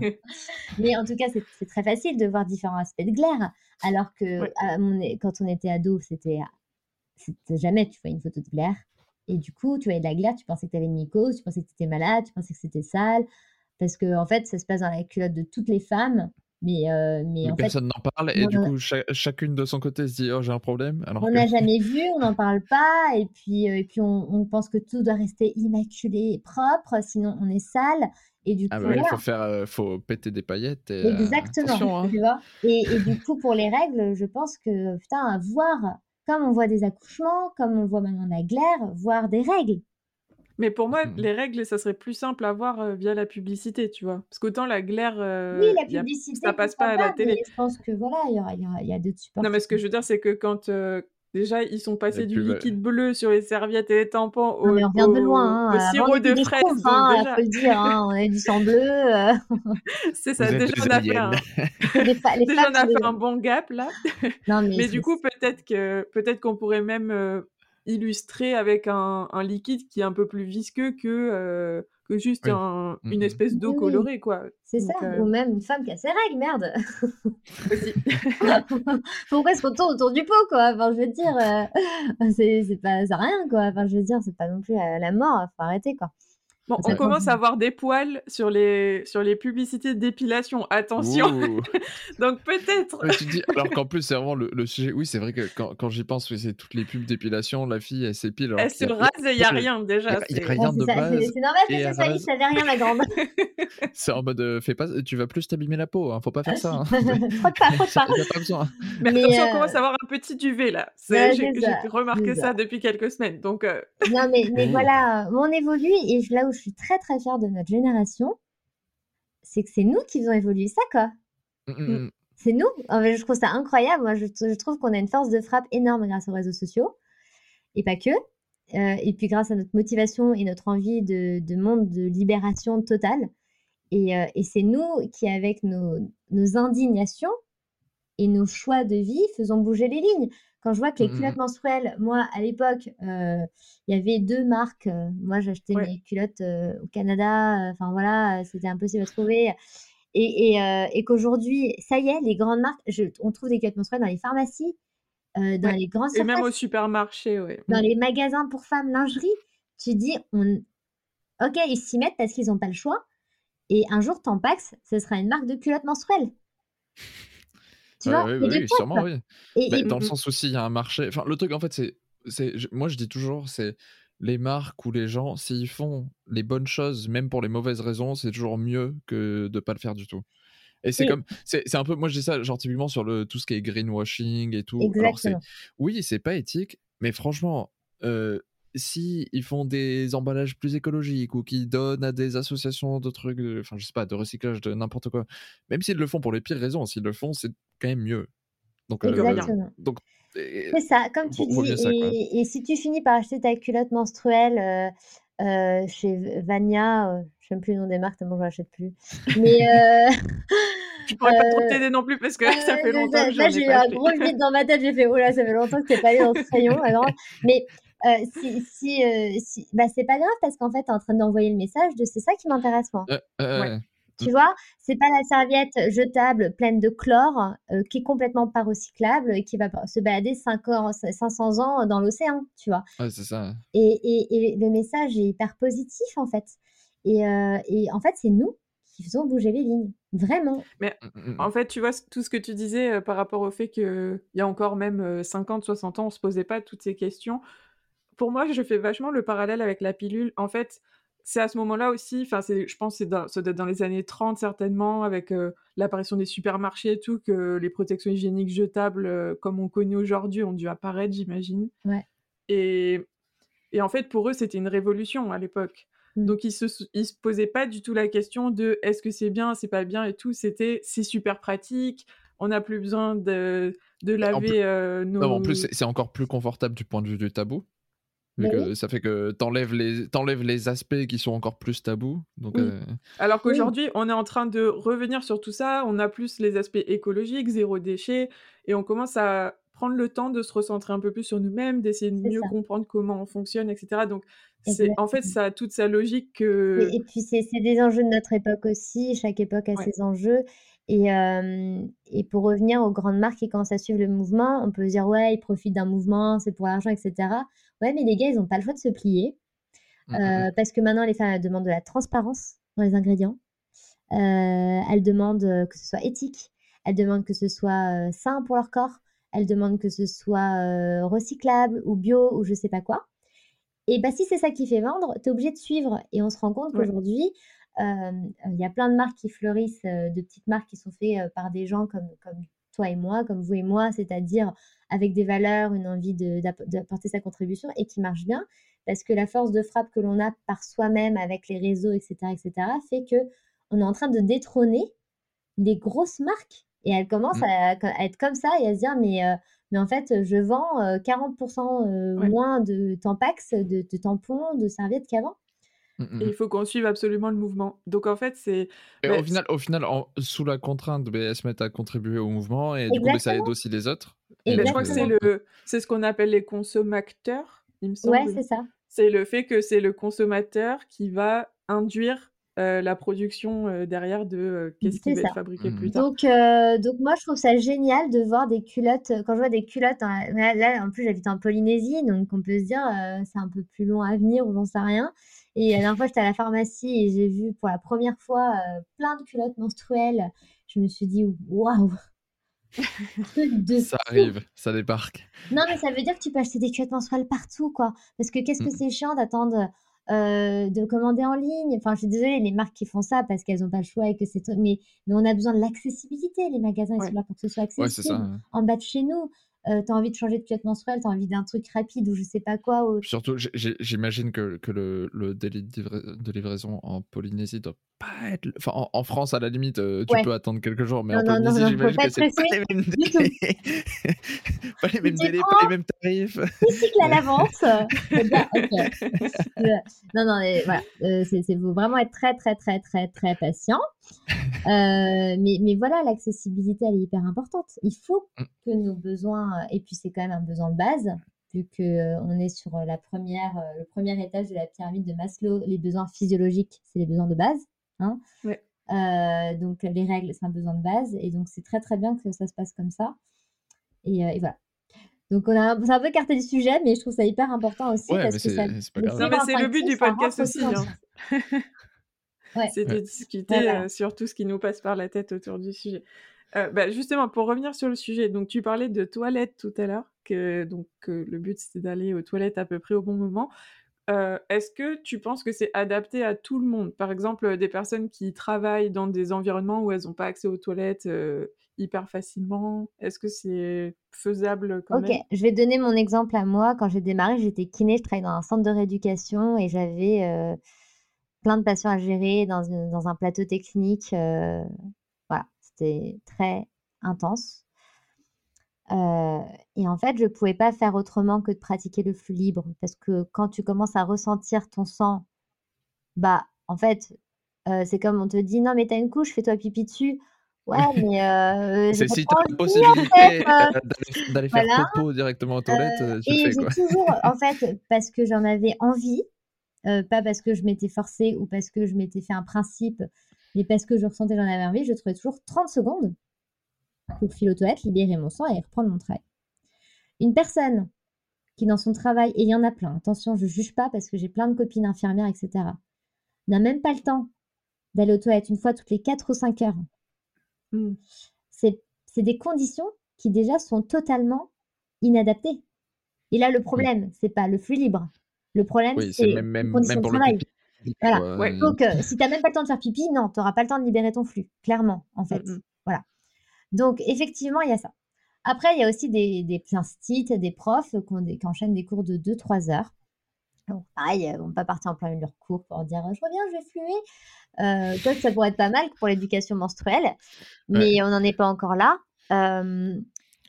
Mais en tout cas, c'est, c'est très facile de voir différents aspects de glaire. Alors que ouais. à, on est, quand on était ado, c'était, c'était jamais tu voyais une photo de glaire. Et du coup, tu voyais de la glaire, tu pensais que tu avais une mycose, tu pensais que tu étais malade, tu pensais que c'était sale. Parce que, en fait, ça se passe dans la culotte de toutes les femmes. Mais, euh, mais, mais en personne fait, n'en parle et du coup a... ch- chacune de son côté se dit oh j'ai un problème alors on n'a que... jamais vu, on n'en parle pas et puis, euh, et puis on, on pense que tout doit rester immaculé et propre sinon on est sale et du coup ah bah, il faut faire euh, faut péter des paillettes et, exactement euh, hein. tu vois et, et du coup pour les règles je pense que putain à voir comme on voit des accouchements, comme on voit maintenant la glaire, voire des règles. Mais pour moi, mmh. les règles, ça serait plus simple à voir euh, via la publicité, tu vois. Parce qu'autant la glaire, euh, oui, la publicité, a, ça passe pas, pas à la télé. Je pense que voilà, il y, y, y a d'autres supports. Non, mais ce que je veux dire, c'est que quand euh, déjà ils sont passés du liquide va... bleu sur les serviettes et les tampons au, non, on au, de loin, hein, au sirop de fraise, il hein, déjà... faut le dire, hein, on a du sang bleu. Euh... c'est ça, déjà on a fait un, fa- déjà, on a fait un bon gap là. Non, mais mais du coup, peut-être que peut-être qu'on pourrait même euh, illustrer avec un, un liquide qui est un peu plus visqueux que, euh, que juste oui. un, mmh. une espèce d'eau oui, colorée, quoi. C'est donc, ça, euh... ou même une femme qui a ses règles, merde. Aussi. Pourquoi est-ce qu'on tourne autour du pot, quoi ? Enfin, je veux dire, euh, c'est, c'est pas ça rien, quoi. Enfin, je veux dire, c'est pas non plus euh, la mort, faut arrêter, quoi. Bon, on commence à avoir des poils sur les, sur les publicités d'épilation. Attention. Donc peut-être... Mais tu dis, alors qu'en plus, c'est vraiment le, le sujet... Oui, c'est vrai que quand, quand j'y pense, c'est toutes les pubs d'épilation, la fille, elle s'épile. Elle se rase et il n'y a rien déjà. Il n'y a rien de base. C'est normal que c'est ça, il ne savait rien, la grande. C'est en mode, fais pas, tu vas plus t'abîmer la peau, hein, faut pas faire ça. Frotte pas, frotte pas. Il n'y a pas besoin. Mais attention, on commence à avoir un petit duvet là. J'ai remarqué ça depuis quelques semaines. Non, mais voilà, on évolue et là où je suis très très fière de notre génération, c'est que c'est nous qui faisons évoluer ça, quoi. Mmh. C'est nous. En fait, je trouve ça incroyable. Moi, je, je trouve qu'on a une force de frappe énorme grâce aux réseaux sociaux et pas que. Euh, et puis grâce à notre motivation et notre envie de, de monde de libération totale. Et, euh, et c'est nous qui, avec nos, nos indignations et nos choix de vie, faisons bouger les lignes. Quand je vois que les culottes mmh. menstruelles, moi, à l'époque, il euh, y avait deux marques. Euh, moi, j'achetais ouais. mes culottes euh, au Canada. Enfin, euh, voilà, c'était impossible à trouver. Et, et, euh, et qu'aujourd'hui, ça y est, les grandes marques, je, on trouve des culottes menstruelles dans les pharmacies, euh, dans ouais. les grands surfaces. Et même au supermarché, oui. Dans les magasins pour femmes, lingerie. Tu dis, on... OK, ils s'y mettent parce qu'ils n'ont pas le choix. Et un jour, Tampax, ce sera une marque de culottes menstruelles. Tu vois, euh, oui, oui, sûrement, oui. Et, bah, et... Dans le sens aussi, il y a un marché. Enfin, le truc, en fait, c'est, c'est, moi, je dis toujours, c'est les marques ou les gens, s'ils font les bonnes choses, même pour les mauvaises raisons, c'est toujours mieux que de pas le faire du tout. Et c'est oui. comme, c'est, c'est un peu, moi, je dis ça, genre, typiquement, sur le, tout ce qui est greenwashing et tout. Exactement. Alors, c'est, oui, c'est pas éthique, mais franchement, euh, si ils font des emballages plus écologiques ou qui donnent à des associations de trucs, de, enfin je sais pas, de recyclage de n'importe quoi, même s'ils le font pour les pires raisons, s'ils le font, c'est quand même mieux. Donc, exactement. Euh, donc et, c'est ça, comme tu dis. Ça, et, et si tu finis par acheter ta culotte menstruelle euh, euh, chez Vania, euh, je n'aime plus le nom des marques, bon, je n'achète plus. Mais euh... je pourrais euh... pas trop t'aider non plus parce que euh, ça fait longtemps. Que là, j'ai eu un gros vide dans ma tête. J'ai fait, oh là, ça fait longtemps que t'es pas allé dans ce rayon. Alors, mais Euh, si, si, euh, si... Bah, c'est pas grave parce qu'en fait t'es en train d'envoyer le message de c'est ça qui m'intéresse moi euh, euh, ouais. tu vois, c'est pas la serviette jetable pleine de chlore euh, qui est complètement pas recyclable et qui va se balader cinq ans, cinq cents ans dans l'océan, tu vois. Ouais, c'est ça. Et, et, et le message est hyper positif en fait et, euh, et en fait c'est nous qui faisons bouger les lignes vraiment. Mais en fait, tu vois, tout ce que tu disais euh, par rapport au fait qu'il euh, y a encore même euh, cinquante, soixante ans on se posait pas toutes ces questions. Pour moi, je fais vachement le parallèle avec la pilule. En fait, c'est à ce moment-là aussi, enfin, c'est, je pense que c'est dans, ça doit être dans les années trente certainement, avec euh, l'apparition des supermarchés et tout, que les protections hygiéniques jetables, euh, comme on connaît aujourd'hui, ont dû apparaître, j'imagine. Ouais. Et, et en fait, pour eux, c'était une révolution à l'époque. Mmh. Donc, ils se, ils se posaient pas du tout la question de est-ce que c'est bien, c'est pas bien et tout. C'était, c'est super pratique. On n'a plus besoin de, de laver plus... euh, nos... Non, en plus, c'est, c'est encore plus confortable du point de vue du tabou. Que, oui. Ça fait que t'enlèves les, t'enlèves les aspects qui sont encore plus tabous. Donc, oui. euh... Alors qu'aujourd'hui, oui. on est en train de revenir sur tout ça. On a plus les aspects écologiques, zéro déchet. Et on commence à prendre le temps de se recentrer un peu plus sur nous-mêmes, d'essayer de c'est mieux ça. comprendre comment on fonctionne, et cetera. Donc, c'est, en fait, ça a toute sa logique. Que... Et, et puis, c'est, c'est des enjeux de notre époque aussi. Chaque époque a ouais. ses enjeux. Et, euh, et pour revenir aux grandes marques qui commencent à suivre le mouvement, on peut dire « Ouais, ils profitent d'un mouvement, c'est pour l'argent, et cetera » Ouais, mais les gars, ils n'ont pas le choix de se plier euh, mmh. parce que maintenant, les femmes demandent de la transparence dans les ingrédients. Euh, elles demandent que ce soit éthique. Elles demandent que ce soit euh, sain pour leur corps. Elles demandent que ce soit euh, recyclable ou bio ou je ne sais pas quoi. Et bah, si c'est ça qui fait vendre, tu es obligé de suivre. Et on se rend compte ouais. qu'aujourd'hui, il euh, y a plein de marques qui fleurissent, euh, de petites marques qui sont faites euh, par des gens comme, comme toi et moi, comme vous et moi, c'est-à-dire avec des valeurs, une envie de, d'apporter sa contribution et qui marche bien, parce que la force de frappe que l'on a par soi-même avec les réseaux, et cetera, et cetera, fait qu'on est en train de détrôner des grosses marques. Et elles commencent mmh. à, à être comme ça et à se dire, mais, euh, mais en fait, je vends euh, quarante pour cent euh, ouais. moins de tampax, de, de tampons, de serviettes qu'avant. Et il faut qu'on suive absolument le mouvement. Donc en fait, c'est... Et bah, au final, au final en, sous la contrainte, bah, elles se mettent à contribuer au mouvement et Exactement. du coup, ça aide aussi les autres. Et bah, je crois que c'est, le, c'est ce qu'on appelle les consommateurs, il me semble. Ouais, c'est ça. C'est le fait que c'est le consommateur qui va induire euh, la production euh, derrière de euh, qu'est-ce qui va être fabriqué mmh. plus tard. Donc, euh, donc moi, je trouve ça génial de voir des culottes. Quand je vois des culottes, hein, là, là, en plus, j'habite en Polynésie, donc on peut se dire euh, c'est un peu plus long à venir ou j'en sais rien. Et la dernière fois, j'étais à la pharmacie et j'ai vu pour la première fois euh, plein de culottes menstruelles. Je me suis dit, waouh! Ça arrive, ça débarque. Non, mais ça veut dire que tu peux acheter des culottes menstruelles partout, quoi. Parce que qu'est-ce que mmh. c'est chiant d'attendre euh, de commander en ligne. Enfin, je suis désolée, les marques qui font ça parce qu'elles n'ont pas le choix et que c'est tout. Mais, mais on a besoin de l'accessibilité. Les magasins, ils ouais. sont là pour que ce soit accessible. Ouais, c'est ça, ouais. En bas de chez nous. Euh, t'as envie de changer de culotte menstruelle, t'as envie d'un truc rapide ou je sais pas quoi. Ou... Surtout, j'ai, j'imagine que, que le, le délai de livraison en Polynésie doit pas être... Enfin, en, en France, à la limite, euh, tu ouais. peux attendre quelques jours, mais non, en Polynésie, non, non, j'imagine que c'est pas les mêmes délais, pas les mêmes, délais, pas les mêmes tarifs. Tu cycles à l'avance. Bien, okay. Non, non, mais voilà. Euh, c'est, c'est, faut vraiment être très, très, très, très, très patient. Euh, mais, mais voilà, l'accessibilité, elle est hyper importante. Il faut que nos besoins, et puis c'est quand même un besoin de base, vu qu'on est sur la première, le premier étage de la pyramide de Maslow, les besoins physiologiques, c'est les besoins de base. Hein. Oui. Euh, donc les règles, c'est un besoin de base. Et donc c'est très très bien que ça se passe comme ça. Et, euh, et voilà. Donc, on a, c'est un peu écarté du sujet, mais je trouve ça hyper important aussi. Ouais, parce que c'est, ça, c'est, pas grave. Non, mais c'est le but du podcast aussi. aussi hein. Ouais. C'est de ouais. discuter voilà. euh, sur tout ce qui nous passe par la tête autour du sujet. Euh, bah, justement, pour revenir sur le sujet, donc tu parlais de toilettes tout à l'heure, que donc euh, le but c'était d'aller aux toilettes à peu près au bon moment. Euh, est-ce que tu penses que c'est adapté à tout le monde? Par exemple, des personnes qui travaillent dans des environnements où elles n'ont pas accès aux toilettes euh, hyper facilement. Est-ce que c'est faisable quand okay. même? Ok, je vais donner mon exemple à moi. Quand j'ai démarré, j'étais kiné, je travaillais dans un centre de rééducation et j'avais... Euh... plein de patients à gérer dans, une, dans un plateau technique. Euh, voilà, c'était très intense. Euh, et en fait, je ne pouvais pas faire autrement que de pratiquer le flux libre parce que quand tu commences à ressentir ton sang, bah, en fait, euh, c'est comme on te dit « Non, mais t'as une couche, fais-toi pipi dessus. » Ouais, mais... Euh, c'est si t'as la possibilité en fait, euh, d'aller, d'aller voilà. faire popo directement aux toilettes, euh, tu et fais, j'ai quoi. Toujours, en fait, parce que j'en avais envie, Euh, pas parce que je m'étais forcée ou parce que je m'étais fait un principe, mais parce que je ressentais j'en avais envie, je trouvais toujours trente secondes pour filer aux toilettes, libérer mon sang et reprendre mon travail. Une personne qui dans son travail, et il y en a plein, attention, je ne juge pas parce que j'ai plein de copines infirmières, et cetera, n'a même pas le temps d'aller aux toilettes une fois toutes les quatre ou cinq heures. Mmh. C'est, c'est des conditions qui déjà sont totalement inadaptées. Et là, le problème, ce n'est pas le flux libre. Le problème, oui, c'est, c'est même, même, même pour le pipi. Voilà. Euh... Ouais. Donc, euh, si tu n'as même pas le temps de faire pipi, non, tu n'auras pas le temps de libérer ton flux, clairement, en fait. Mm-hmm. Voilà. Donc, effectivement, il y a ça. Après, il y a aussi des, des instituts, des profs qui, qui enchaînent des cours de deux à trois heures. Donc, pareil, on ne va pas partir en plein milieu de leur cours pour dire « je reviens, je vais fluer euh, ». Peut-être ça pourrait être pas mal pour l'éducation menstruelle, mais ouais. on n'en est pas encore là. Euh...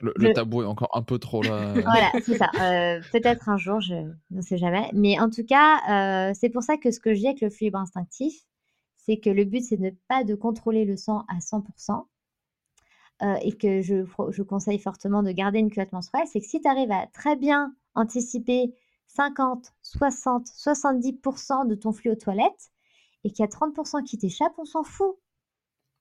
Le, le... le tabou est encore un peu trop là. Voilà, c'est ça. Euh, peut-être un jour, je ne sais jamais. Mais en tout cas, euh, c'est pour ça que ce que je dis avec le flux libre instinctif, c'est que le but, c'est de ne pas de contrôler le sang à cent pour cent euh, et que je, je conseille fortement de garder une culotte menstruelle. C'est que si tu arrives à très bien anticiper cinquante, soixante, soixante-dix pour cent de ton flux aux toilettes et qu'il y a trente pour cent qui t'échappe, on s'en fout.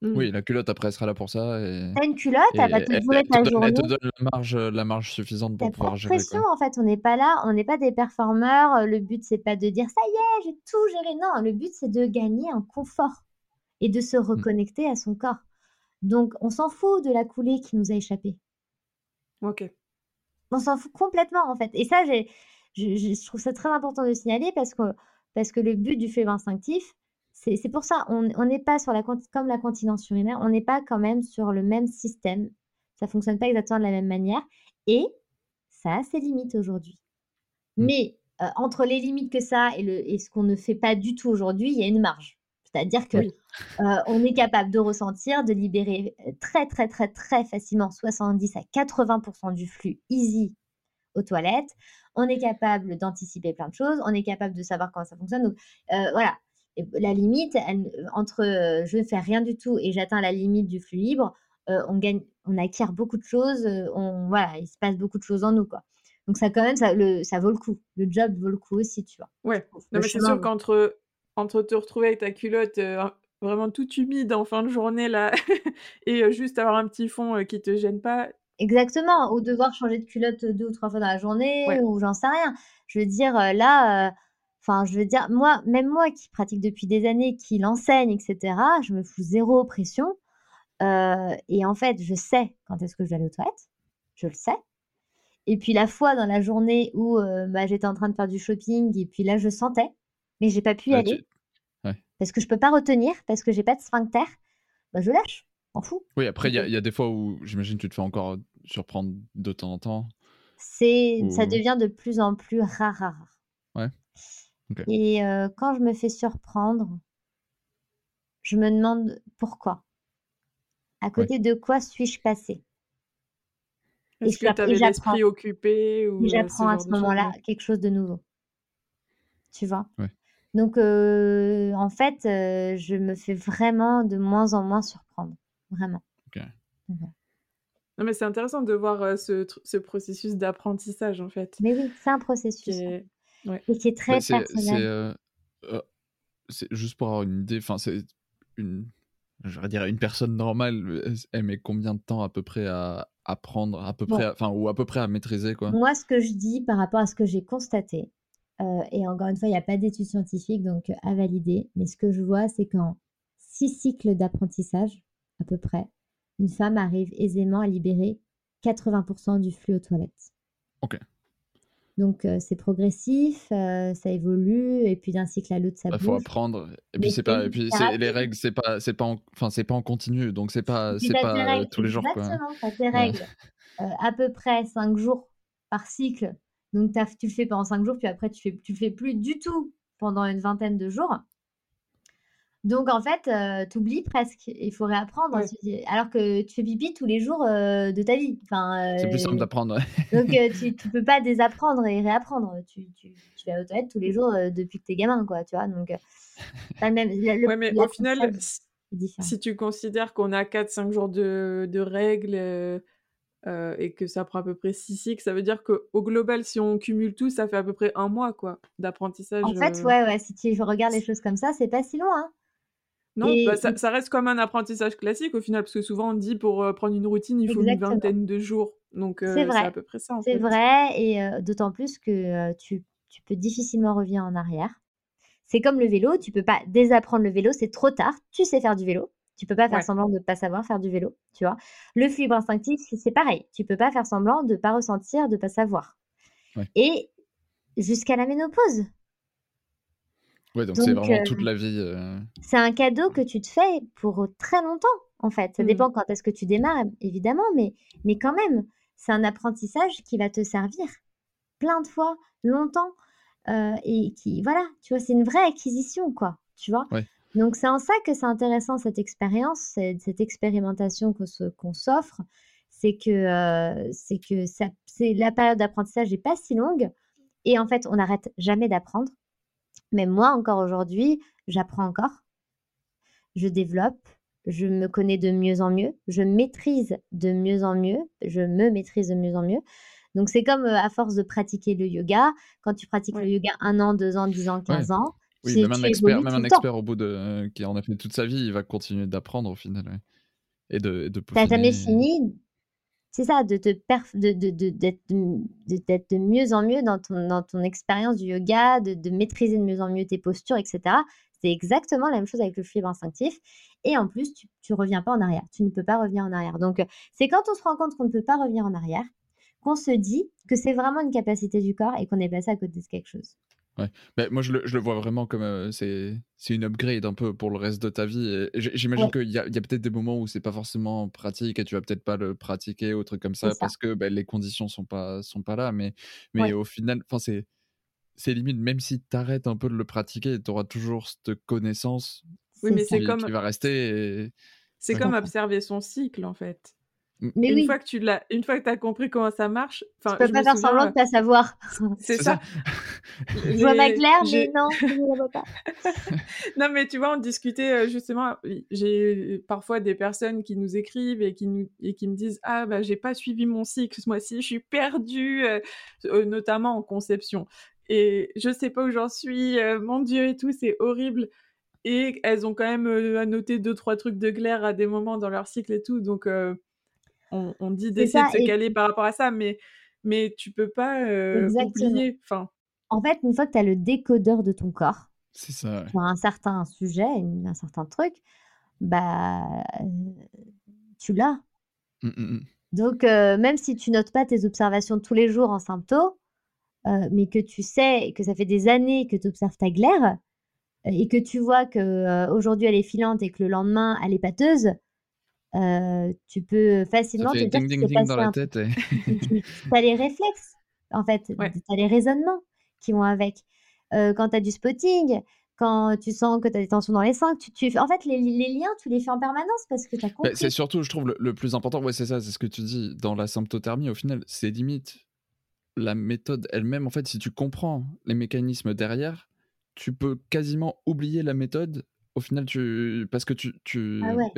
Mmh. Oui, la culotte après sera là pour ça. Et... T'as une culotte, et elle va te voler ta journée. Elle te donne la marge, la marge suffisante pour pouvoir gérer. T'as pas de pression en fait, on n'est pas là, on n'est pas des performeurs. Le but c'est pas de dire ça y est, j'ai tout géré. Non, le but c'est de gagner en confort et de se reconnecter mmh. à son corps. Donc on s'en fout de la coulée qui nous a échappé. Ok. On s'en fout complètement en fait. Et ça, j'ai, je, je trouve ça très important de signaler parce que parce que le but du flux instinctif. C'est, c'est pour ça, on n'est pas sur la, comme la continence urinaire, on n'est pas quand même sur le même système, Ça ne fonctionne pas exactement de la même manière et ça a ses limites aujourd'hui. Mmh. Mais euh, entre les limites que ça et, le, et ce qu'on ne fait pas du tout aujourd'hui, il y a une marge. C'est-à-dire que oui. euh, on est capable de ressentir, de libérer très, très, très, très facilement soixante-dix à quatre-vingts pour cent du flux easy aux toilettes. On est capable d'anticiper plein de choses. On est capable de savoir comment ça fonctionne. Donc, euh, voilà. Et la limite, elle, entre euh, je ne fais rien du tout et j'atteins la limite du flux libre, euh, on gagne, on acquiert beaucoup de choses. On, voilà, il se passe beaucoup de choses en nous, quoi. Donc, ça, quand même, ça, le, ça vaut le coup. Le job vaut le coup aussi, tu vois. Ouais. Non, mais c'est sûr qu'entre... entre te retrouver avec ta culotte euh, vraiment toute humide en fin de journée là et euh, juste avoir un petit fond euh, qui te gêne pas. Exactement, ou devoir changer de culotte deux ou trois fois dans la journée, ouais. Ou j'en sais rien. Je veux dire là, enfin euh, je veux dire moi, même moi qui pratique depuis des années, qui l'enseigne, et cetera, je me fous zéro pression euh, et en fait je sais quand est-ce que je vais aller aux toilettes, je le sais. Et puis la fois dans la journée où euh, bah, j'étais en train de faire du shopping et puis là je sentais. Mais j'ai pas pu y ouais, aller, tu... ouais. Parce que je peux pas retenir, parce que j'ai pas de sphincter, bah je lâche, m'en fous. Oui, après, il y, y a des fois où, j'imagine, tu te fais encore surprendre de temps en temps. C'est... Ou... Ça devient de plus en plus rare, rare, rare. Ouais, okay. Et euh, quand je me fais surprendre, je me demande pourquoi. À côté ouais. de quoi suis-je passée ? Est-ce que tu avais l'esprit occupé ou... J'apprends à ce moment-là quelque chose de nouveau, tu vois. Ouais. Donc, euh, en fait, euh, je me fais vraiment de moins en moins surprendre. Vraiment. Okay. Okay. Non, mais c'est intéressant de voir euh, ce, ce processus d'apprentissage, en fait. Mais oui, c'est un processus. Qui est... ouais. Et qui est très bah, c'est, personnel. C'est, euh, euh, c'est juste pour avoir une idée, enfin, c'est une... Je dirais une personne normale, elle met combien de temps à peu près à apprendre, à peu bon. près, enfin, ou à peu près à maîtriser, quoi. Moi, ce que je dis par rapport à ce que j'ai constaté, Euh, et encore une fois, il n'y a pas d'études scientifiques, donc euh, à valider. Mais ce que je vois, c'est qu'en six cycles d'apprentissage, à peu près, une femme arrive aisément à libérer quatre-vingts pour cent du flux aux toilettes. Ok. Donc, euh, c'est progressif, euh, ça évolue, et puis d'un cycle à l'autre, ça bah, bouge. Il faut apprendre. Et puis, c'est pas, et puis c'est, les règles, c'est pas, c'est pas, en, enfin, c'est pas en continu, donc c'est pas, c'est pas euh, tous les jours. Exactement, t'as tes règles. Euh, à peu près cinq jours par cycle. Donc, tu le fais pendant cinq jours, puis après, tu fais, tu le fais plus du tout pendant une vingtaine de jours. Donc, en fait, euh, tu oublies presque. Il faut réapprendre. Ouais. Hein, alors que tu fais pipi tous les jours euh, de ta vie. Enfin, euh, c'est plus simple d'apprendre. Ouais. Donc, euh, tu ne peux pas désapprendre et réapprendre. Tu, tu, tu vas aux toilettes tous les jours euh, depuis que tu es gamin, quoi, tu vois. Donc, euh, pas le même. Le, ouais, mais au final, si tu considères qu'on a quatre à cinq jours de, de règles... Euh... Euh, et que ça prend à peu près six cycles, ça veut dire qu'au global, si on cumule tout, ça fait à peu près un mois quoi, d'apprentissage. En fait, euh... ouais, ouais, si tu regardes les choses comme ça, c'est pas si loin. Hein. Non, et... bah, ça, ça reste comme un apprentissage classique au final, parce que souvent on dit pour euh, prendre une routine, il faut Exactement. Une vingtaine de jours. Donc euh, c'est, c'est à peu près ça. En c'est fait. Vrai, et euh, d'autant plus que euh, tu, tu peux difficilement revenir en arrière. C'est comme le vélo, tu peux pas désapprendre le vélo, c'est trop tard, tu sais faire du vélo. Tu peux pas faire ouais. semblant de ne pas savoir faire du vélo, tu vois. Le flux instinctif, c'est pareil. Tu peux pas faire semblant de ne pas ressentir, de ne pas savoir. Ouais. Et jusqu'à la ménopause. Oui, donc, donc c'est vraiment euh, toute la vie. Euh... C'est un cadeau que tu te fais pour très longtemps, en fait. Ça mmh. dépend quand est-ce que tu démarres, évidemment, mais, mais quand même, c'est un apprentissage qui va te servir plein de fois, longtemps. Euh, et qui, voilà, tu vois, c'est une vraie acquisition, quoi, tu vois. Ouais. Donc, c'est en ça que c'est intéressant, cette expérience, cette, cette expérimentation qu'on, se, qu'on s'offre. C'est que, euh, c'est que ça, c'est, la période d'apprentissage n'est pas si longue. Et en fait, on n'arrête jamais d'apprendre. Même moi, encore aujourd'hui, j'apprends encore. Je développe. Je me connais de mieux en mieux. Je maîtrise de mieux en mieux. Je me maîtrise de mieux en mieux. Donc, c'est comme euh, à force de pratiquer le yoga. Quand tu pratiques ouais. le yoga un an, deux ans, dix ans, quinze ouais. ans. Oui, c'est, même un expert, même un expert au bout de, euh, qui en a fait toute sa vie, il va continuer d'apprendre au final. Ouais. Et de, et de peaufiner. T'as jamais fini, c'est ça, de te perf... de, de, de, d'être, de, d'être de mieux en mieux dans ton, dans ton expérience du yoga, de, de maîtriser de mieux en mieux tes postures, et cetera. C'est exactement la même chose avec le flux instinctif. Et en plus, tu ne reviens pas en arrière. Tu ne peux pas revenir en arrière. Donc, c'est quand on se rend compte qu'on ne peut pas revenir en arrière qu'on se dit que c'est vraiment une capacité du corps et qu'on est passé à côté de quelque chose. Ouais. Mais moi, je le, je le vois vraiment comme euh, c'est, c'est une upgrade un peu pour le reste de ta vie. Et j'imagine ouais. qu'il y a, y a peut-être des moments où c'est pas forcément pratique et tu vas peut-être pas le pratiquer ou truc comme ça, ça. parce que bah, les conditions sont pas, sont pas là. Mais, mais ouais. au final, c'est, c'est limite, même si tu arrêtes un peu de le pratiquer, tu auras toujours cette connaissance oui, mais qui, c'est comme... qui va rester. Et... C'est ouais. comme observer son cycle, en fait. Mais une, oui. fois que tu l'as, une fois que tu as compris comment ça marche... Tu peux pas faire souviens, semblant de pas savoir. C'est, c'est ça. ça. Je vois pas clair, j'ai... mais non, je ne la vois pas. Non, mais tu vois, on discutait justement... J'ai parfois des personnes qui nous écrivent et qui, nous, et qui me disent « Ah, bah, j'ai pas suivi mon cycle ce mois-ci, je suis perdue, euh, notamment en conception. Et je sais pas où j'en suis, euh, mon Dieu et tout, c'est horrible. » Et elles ont quand même euh, annoté deux, trois trucs de glaire à des moments dans leur cycle et tout, donc... Euh, On, on dit d'essayer de se et... caler par rapport à ça, mais, mais tu peux pas euh, oublier. Enfin... En fait, une fois que tu as le décodeur de ton corps, c'est ça, ouais. pour un certain sujet, une, un certain truc, bah, euh, tu l'as. Mm-mm. Donc, euh, même si tu notes pas tes observations tous les jours en symptômes, euh, mais que tu sais que ça fait des années que tu observes ta glaire, euh, et que tu vois qu'aujourd'hui euh, elle est filante et que le lendemain elle est pâteuse, Euh, tu peux facilement te dire ding, ding, ding dans la tête et... tu as les réflexes en fait, ouais. tu as les raisonnements qui vont avec, euh, quand tu as du spotting, quand tu sens que tu as des tensions dans les seins, tu, tu... en fait les, les liens tu les fais en permanence parce que tu as compris. Bah, c'est surtout je trouve le, le plus important, ouais, c'est ça, c'est ce que tu dis dans la symptothermie, au final c'est limite la méthode elle-même en fait, si tu comprends les mécanismes derrière, tu peux quasiment oublier la méthode au final tu... parce que tu... tu... Ah ouais.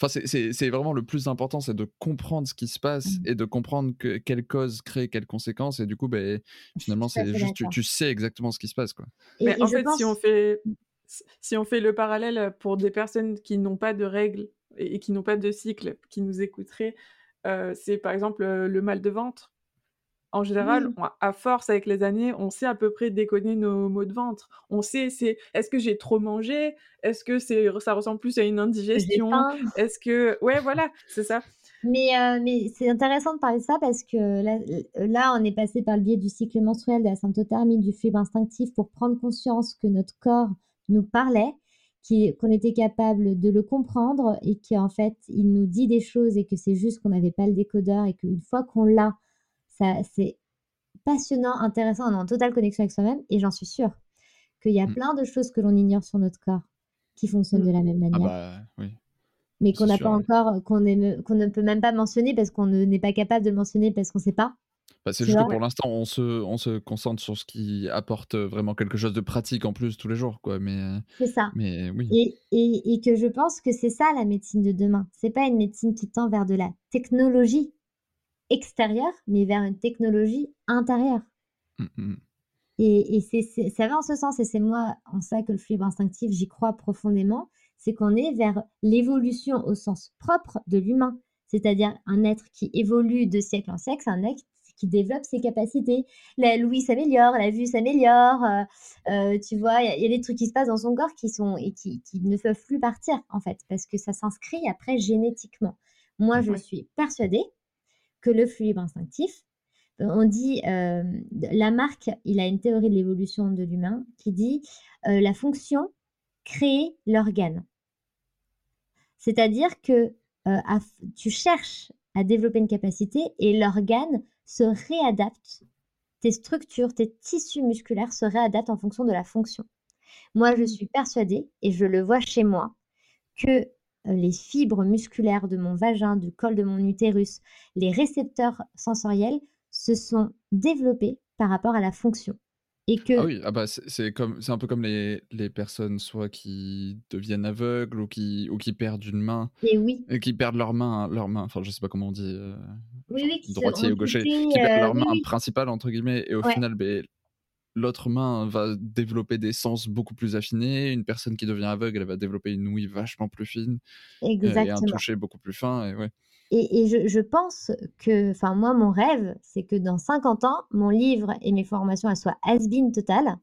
Enfin, c'est, c'est, c'est vraiment le plus important, c'est de comprendre ce qui se passe mmh. et de comprendre que, quelle cause crée quelle conséquence. Et du coup, ben, finalement, c'est juste, tu, tu sais exactement ce qui se passe, quoi. Et, Mais et en fait, pense... si, on fait, si on fait le parallèle pour des personnes qui n'ont pas de règles et, et qui n'ont pas de cycle, qui nous écouteraient, euh, c'est par exemple euh, le mal de ventre. En général, mmh. on, à force, avec les années, on sait à peu près déconner nos maux de ventre. On sait, c'est, est-ce que j'ai trop mangé ? Est-ce que c'est, ça ressemble plus à une indigestion ? Est-ce que... Ouais, voilà, c'est ça. Mais, euh, mais c'est intéressant de parler de ça parce que là, là, on est passé par le biais du cycle menstruel, de la symptothermie, du flux instinctif pour prendre conscience que notre corps nous parlait, qu'on était capable de le comprendre et qu'en fait, il nous dit des choses et que c'est juste qu'on n'avait pas le décodeur et qu'une fois qu'on l'a, ça, c'est passionnant, intéressant, on est en totale connexion avec soi-même et j'en suis sûre qu'il y a mmh. plein de choses que l'on ignore sur notre corps qui fonctionnent mmh. de la même manière. Ah bah, oui. Mais qu'on n'a pas oui. encore, qu'on, est, qu'on ne peut même pas mentionner parce qu'on ne, n'est pas capable de le mentionner parce qu'on ne sait pas. Bah, c'est, c'est juste vrai. Que pour l'instant, on se, on se concentre sur ce qui apporte vraiment quelque chose de pratique en plus tous les jours, quoi. Mais, c'est ça. Mais, oui. et, et, et que je pense que c'est ça la médecine de demain. Ce n'est pas une médecine qui tend vers de la technologie extérieure, mais vers une technologie intérieure. Mmh. Et, et c'est, c'est, ça va en ce sens, et c'est moi en ça que le flux instinctif, j'y crois profondément, c'est qu'on est vers l'évolution au sens propre de l'humain, c'est-à-dire un être qui évolue de siècle en siècle, un être qui développe ses capacités. La l'ouïe s'améliore, la vue s'améliore, euh, euh, tu vois, il y, y a des trucs qui se passent dans son corps qui, sont, et qui, qui ne peuvent plus partir, en fait, parce que ça s'inscrit après génétiquement. Moi, mmh. je suis persuadée que le flux libre instinctif, on dit, euh, Lamarck, il a une théorie de l'évolution de l'humain qui dit euh, la fonction crée l'organe. C'est-à-dire que euh, à, tu cherches à développer une capacité et l'organe se réadapte. Tes structures, tes tissus musculaires se réadaptent en fonction de la fonction. Moi, je suis persuadée, et je le vois chez moi, que les fibres musculaires de mon vagin, du col de mon utérus, les récepteurs sensoriels se sont développés par rapport à la fonction. Et que... Ah oui, ah bah c'est, c'est, comme, c'est un peu comme les, les personnes soit qui deviennent aveugles ou qui, ou qui perdent une main, et oui. et qui perdent leur main, leur main, enfin je sais pas comment on dit, euh, oui, oui, droitier ou gaucher, dit, qui perdent euh, leur oui, main oui. principale entre guillemets, et au ouais. final... Bah, l'autre main va développer des sens beaucoup plus affinés. Une personne qui devient aveugle, elle va développer une ouïe vachement plus fine. Exactement. Et un toucher beaucoup plus fin. Et, ouais. et, et je, je pense que, enfin moi, mon rêve, c'est que dans cinquante ans, mon livre et mes formations, elles soient has-been totales.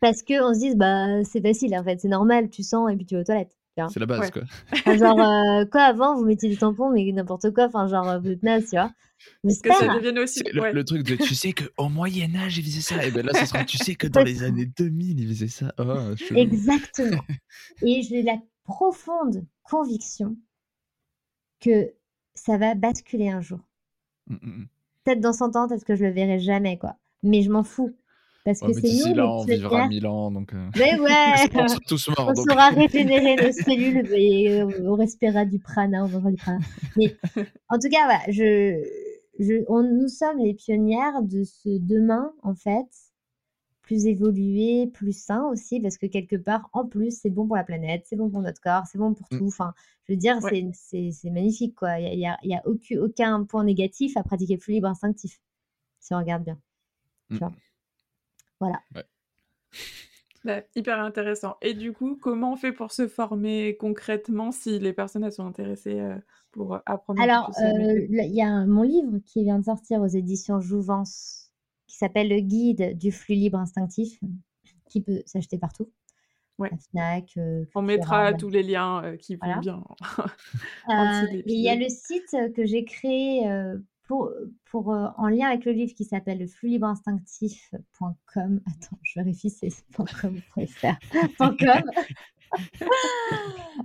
Parce qu'on se dise, bah, c'est facile en fait, c'est normal, tu sens et puis tu vas aux toilettes. C'est la base, ouais. quoi. Enfin, genre, euh, quoi, avant, vous mettiez des tampons, mais n'importe quoi, enfin, genre, vous êtes naze, tu vois. Mais c'est que ça devienne aussi... Le, ouais. le truc de, tu sais qu'au Moyen-Âge, ils faisaient ça, et bien là, ça sera, tu sais que dans les années deux mille, ils faisaient ça. Oh, je... Exactement. Et j'ai la profonde conviction que ça va basculer un jour. Mm-mm. Peut-être dans cent ans, peut-être que je le verrai jamais, quoi. Mais je m'en fous. Parce ouais, que c'est nous, là, on vivra mille ans, donc... Euh... Mais ouais on sera tous morts, on donc... saura régénérer nos cellules et on respirera du prana, on vendra du prana. Mais en tout cas, voilà, je, je, on, nous sommes les pionnières de ce demain, en fait, plus évolué, plus sain aussi, parce que quelque part, en plus, c'est bon pour la planète, c'est bon pour notre corps, c'est bon pour tout. Enfin, je veux dire, ouais. c'est, c'est, c'est magnifique, quoi. Il n'y a, y a, y a aucun, aucun point négatif à pratiquer le flux libre instinctif, si on regarde bien, tu mm. vois. Voilà. Ouais. Bah, hyper intéressant. Et du coup, comment on fait pour se former concrètement si les personnes sont intéressées euh, pour apprendre? Alors, il euh, y a un, mon livre qui vient de sortir aux éditions Jouvence, qui s'appelle Le guide du flux libre instinctif, qui peut s'acheter partout. Ouais. Fnac. Euh, on mettra voilà. tous les liens euh, qui vont voilà. bien. Il euh, y a le site que j'ai créé. Euh, Pour, pour, euh, en lien avec le livre qui s'appelle le flux libre instinctif point com. Attends, je vérifie, c'est .com.fr.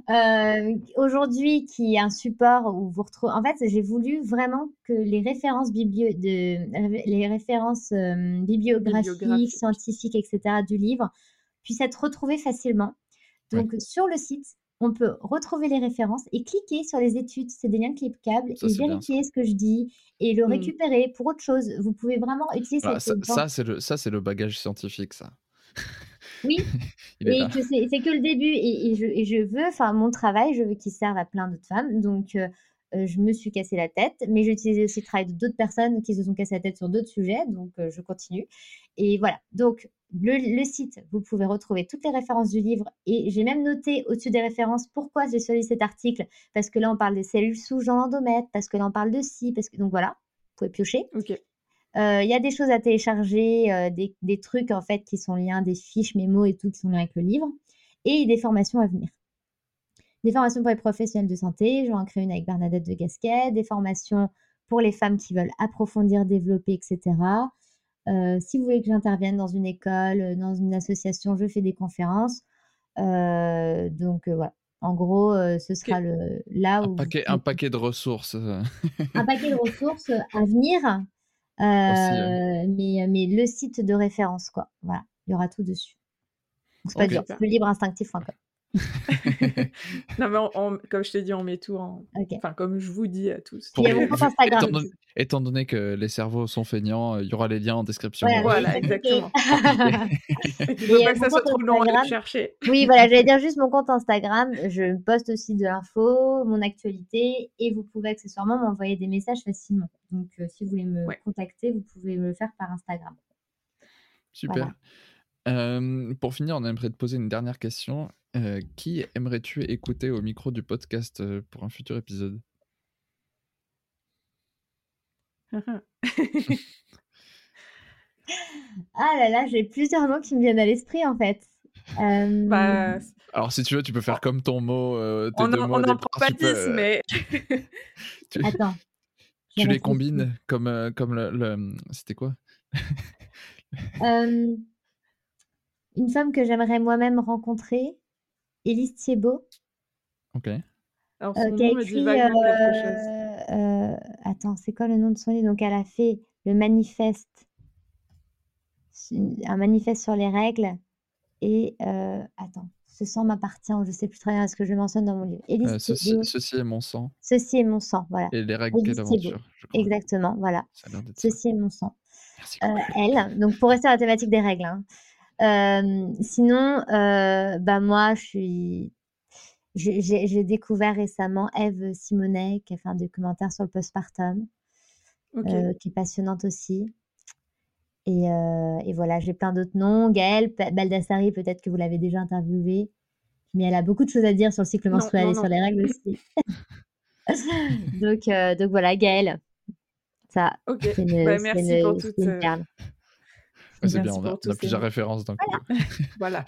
euh, aujourd'hui, qui est un support où vous retrouvez... En fait, j'ai voulu vraiment que les références, biblio... de... les références euh, bibliographiques, Bibliographique. scientifiques, et cetera du livre puissent être retrouvées facilement. Donc, ouais. sur le site... On peut retrouver les références et cliquer sur les études. C'est des liens cliquables ça, et vérifier bien, ce que je dis et le récupérer mm. pour autre chose. Vous pouvez vraiment utiliser voilà, cette ça, ça, c'est le, ça, c'est le bagage scientifique, ça. Oui, et que c'est, c'est que le début. Et, et, je, et je veux, enfin, mon travail, je veux qu'il serve à plein d'autres femmes. Donc, euh, je me suis cassée la tête, mais j'ai utilisé aussi le travail de d'autres personnes qui se sont cassées la tête sur d'autres sujets. Donc, euh, je continue. Et voilà. Donc, Le, le site, vous pouvez retrouver toutes les références du livre et j'ai même noté au-dessus des références pourquoi j'ai choisi cet article, parce que là on parle des cellules souches dans l'endomètre, parce que là on parle de si, parce que donc voilà, vous pouvez piocher. Il okay. euh, y a des choses à télécharger, euh, des, des trucs en fait qui sont liés à des fiches, mémos et tout qui sont liés avec le livre et des formations à venir. Des formations pour les professionnels de santé, j'en crée une avec Bernadette de Gasquet, des formations pour les femmes qui veulent approfondir, développer, et cetera. Euh, si vous voulez que j'intervienne dans une école, dans une association, je fais des conférences. Euh, donc euh, voilà. En gros, euh, ce sera okay. le, là un où paquet, vous... un paquet de ressources. un paquet de ressources à venir, euh, euh... mais mais le site de référence quoi. Voilà, il y aura tout dessus. Donc, c'est pas okay. dur. C'est le libre instinctif point com. Non mais on, on, comme je t'ai dit on met tout en... okay. enfin comme je vous dis à tous pour les... Instagram, étant, don... étant donné que les cerveaux sont feignants, il y aura les liens en description. Voilà, voilà exactement. Et tu veux pas que ça soit trop long à chercher. Oui voilà, j'allais dire juste mon compte Instagram, je poste aussi de l'info, mon actualité et vous pouvez accessoirement m'envoyer des messages facilement. Donc euh, si vous voulez me ouais. contacter, vous pouvez me le faire par Instagram. Super. Voilà. Euh, pour finir, on aimerait te poser une dernière question. Euh, qui aimerais-tu écouter au micro du podcast euh, pour un futur épisode? Ah là là, j'ai plusieurs noms qui me viennent à l'esprit en fait. Euh... Bah... Alors si tu veux, tu peux faire comme ton mot. Euh, tes on deux en, mots on n'en prend pas dix, peux... mais. tu... Attends. Tu les combines comme, euh, comme le, le. C'était quoi? euh... Une femme que j'aimerais moi-même rencontrer, Elise Thiébaut. Ok. Alors, son euh, qui a nom écrit. Euh, quelque chose. Euh, attends, c'est quoi le nom de son livre? Donc, elle a fait le manifeste, un manifeste sur les règles. Et euh, attends, ce sang m'appartient. Je ne sais plus très bien ce que je mentionne dans mon livre. Elise euh, Thiébaut. Ceci est mon sang. Ceci est mon sang, voilà. Et les règles quelle aventure. Exactement, voilà. Ceci est mon sang. Merci euh, elle. Donc, pour rester à la thématique des règles. Hein. Euh, sinon, euh, bah moi, je suis, j'ai, j'ai, j'ai découvert récemment Eve Simonet qui a fait un documentaire sur le post-partum, okay. euh, qui est passionnante aussi. Et, euh, et voilà, j'ai plein d'autres noms. Gaëlle Baldassari, peut-être que vous l'avez déjà interviewée, mais elle a beaucoup de choses à dire sur le cycle menstruel et sur les règles aussi. donc, euh, donc voilà, Gaëlle, ça, okay. c'est une, bah, merci c'est une, pour c'est toute, une perle. Ah, c'est bien, on a, on a plusieurs références d'un coup. Voilà.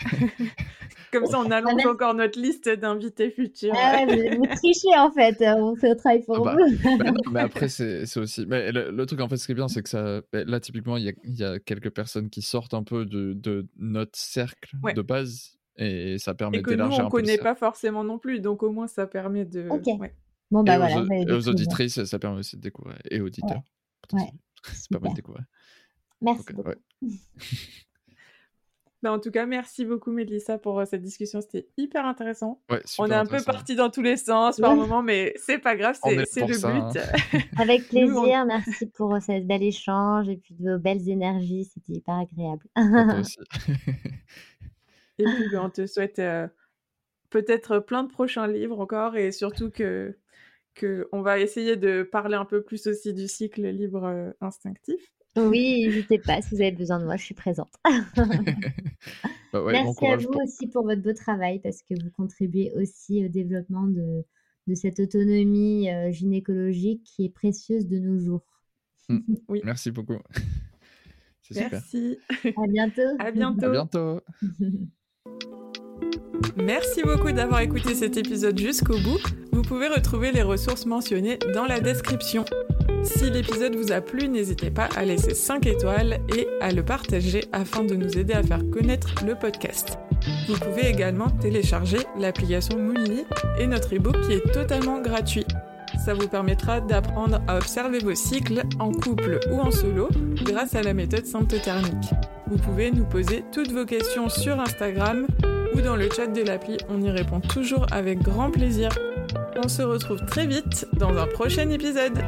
Comme ça, on allonge ah, encore notre liste d'invités futurs. Ah, ouais, vous trichez, en fait. On fait le travail pour bah, vous. Bah, non, mais après, c'est, c'est aussi... Mais le, le truc, en fait, ce qui est bien, c'est que ça... Là, typiquement, il y, y a quelques personnes qui sortent un peu de, de notre cercle ouais. de base et ça permet d'élargir un peu. Et que nous, on ne connaît pas forcément non plus. Donc, au moins, ça permet de... Ok. Ouais. Bon, bah, et voilà, aux, mais... aux auditrices, ça permet aussi de découvrir. Et auditeurs. Ouais. Ouais. C'est pas mal de découvrir. Merci okay, beaucoup. Ouais. Ben en tout cas, merci beaucoup Mélissa pour cette discussion, c'était hyper intéressant. Ouais, super on est un peu parti dans tous les sens par ouais. moment, mais c'est pas grave, c'est, c'est le ça, but. Hein. Avec plaisir, Nous, on... merci pour ce bel échange et puis vos belles énergies, c'était hyper agréable. Toi aussi. Et puis ben, on te souhaite euh, peut-être plein de prochains livres encore et surtout que, que on va essayer de parler un peu plus aussi du cycle libre euh, instinctif. Oui, n'hésitez pas, si vous avez besoin de moi, je suis présente. bah ouais, merci bon à vous pour... aussi pour votre beau travail, parce que vous contribuez aussi au développement de, de cette autonomie euh, gynécologique qui est précieuse de nos jours. Mmh. Oui. Merci beaucoup. C'est merci. Super. À bientôt. À bientôt. À bientôt. Merci beaucoup d'avoir écouté cet épisode jusqu'au bout. Vous pouvez retrouver les ressources mentionnées dans la description. Si l'épisode vous a plu, n'hésitez pas à laisser cinq étoiles et à le partager afin de nous aider à faire connaître le podcast. Vous pouvez également télécharger l'application Moonly et notre e-book qui est totalement gratuit. Ça vous permettra d'apprendre à observer vos cycles en couple ou en solo grâce à la méthode symptothermique. Vous pouvez nous poser toutes vos questions sur Instagram ou dans le chat de l'appli, on y répond toujours avec grand plaisir. On se retrouve très vite dans un prochain épisode.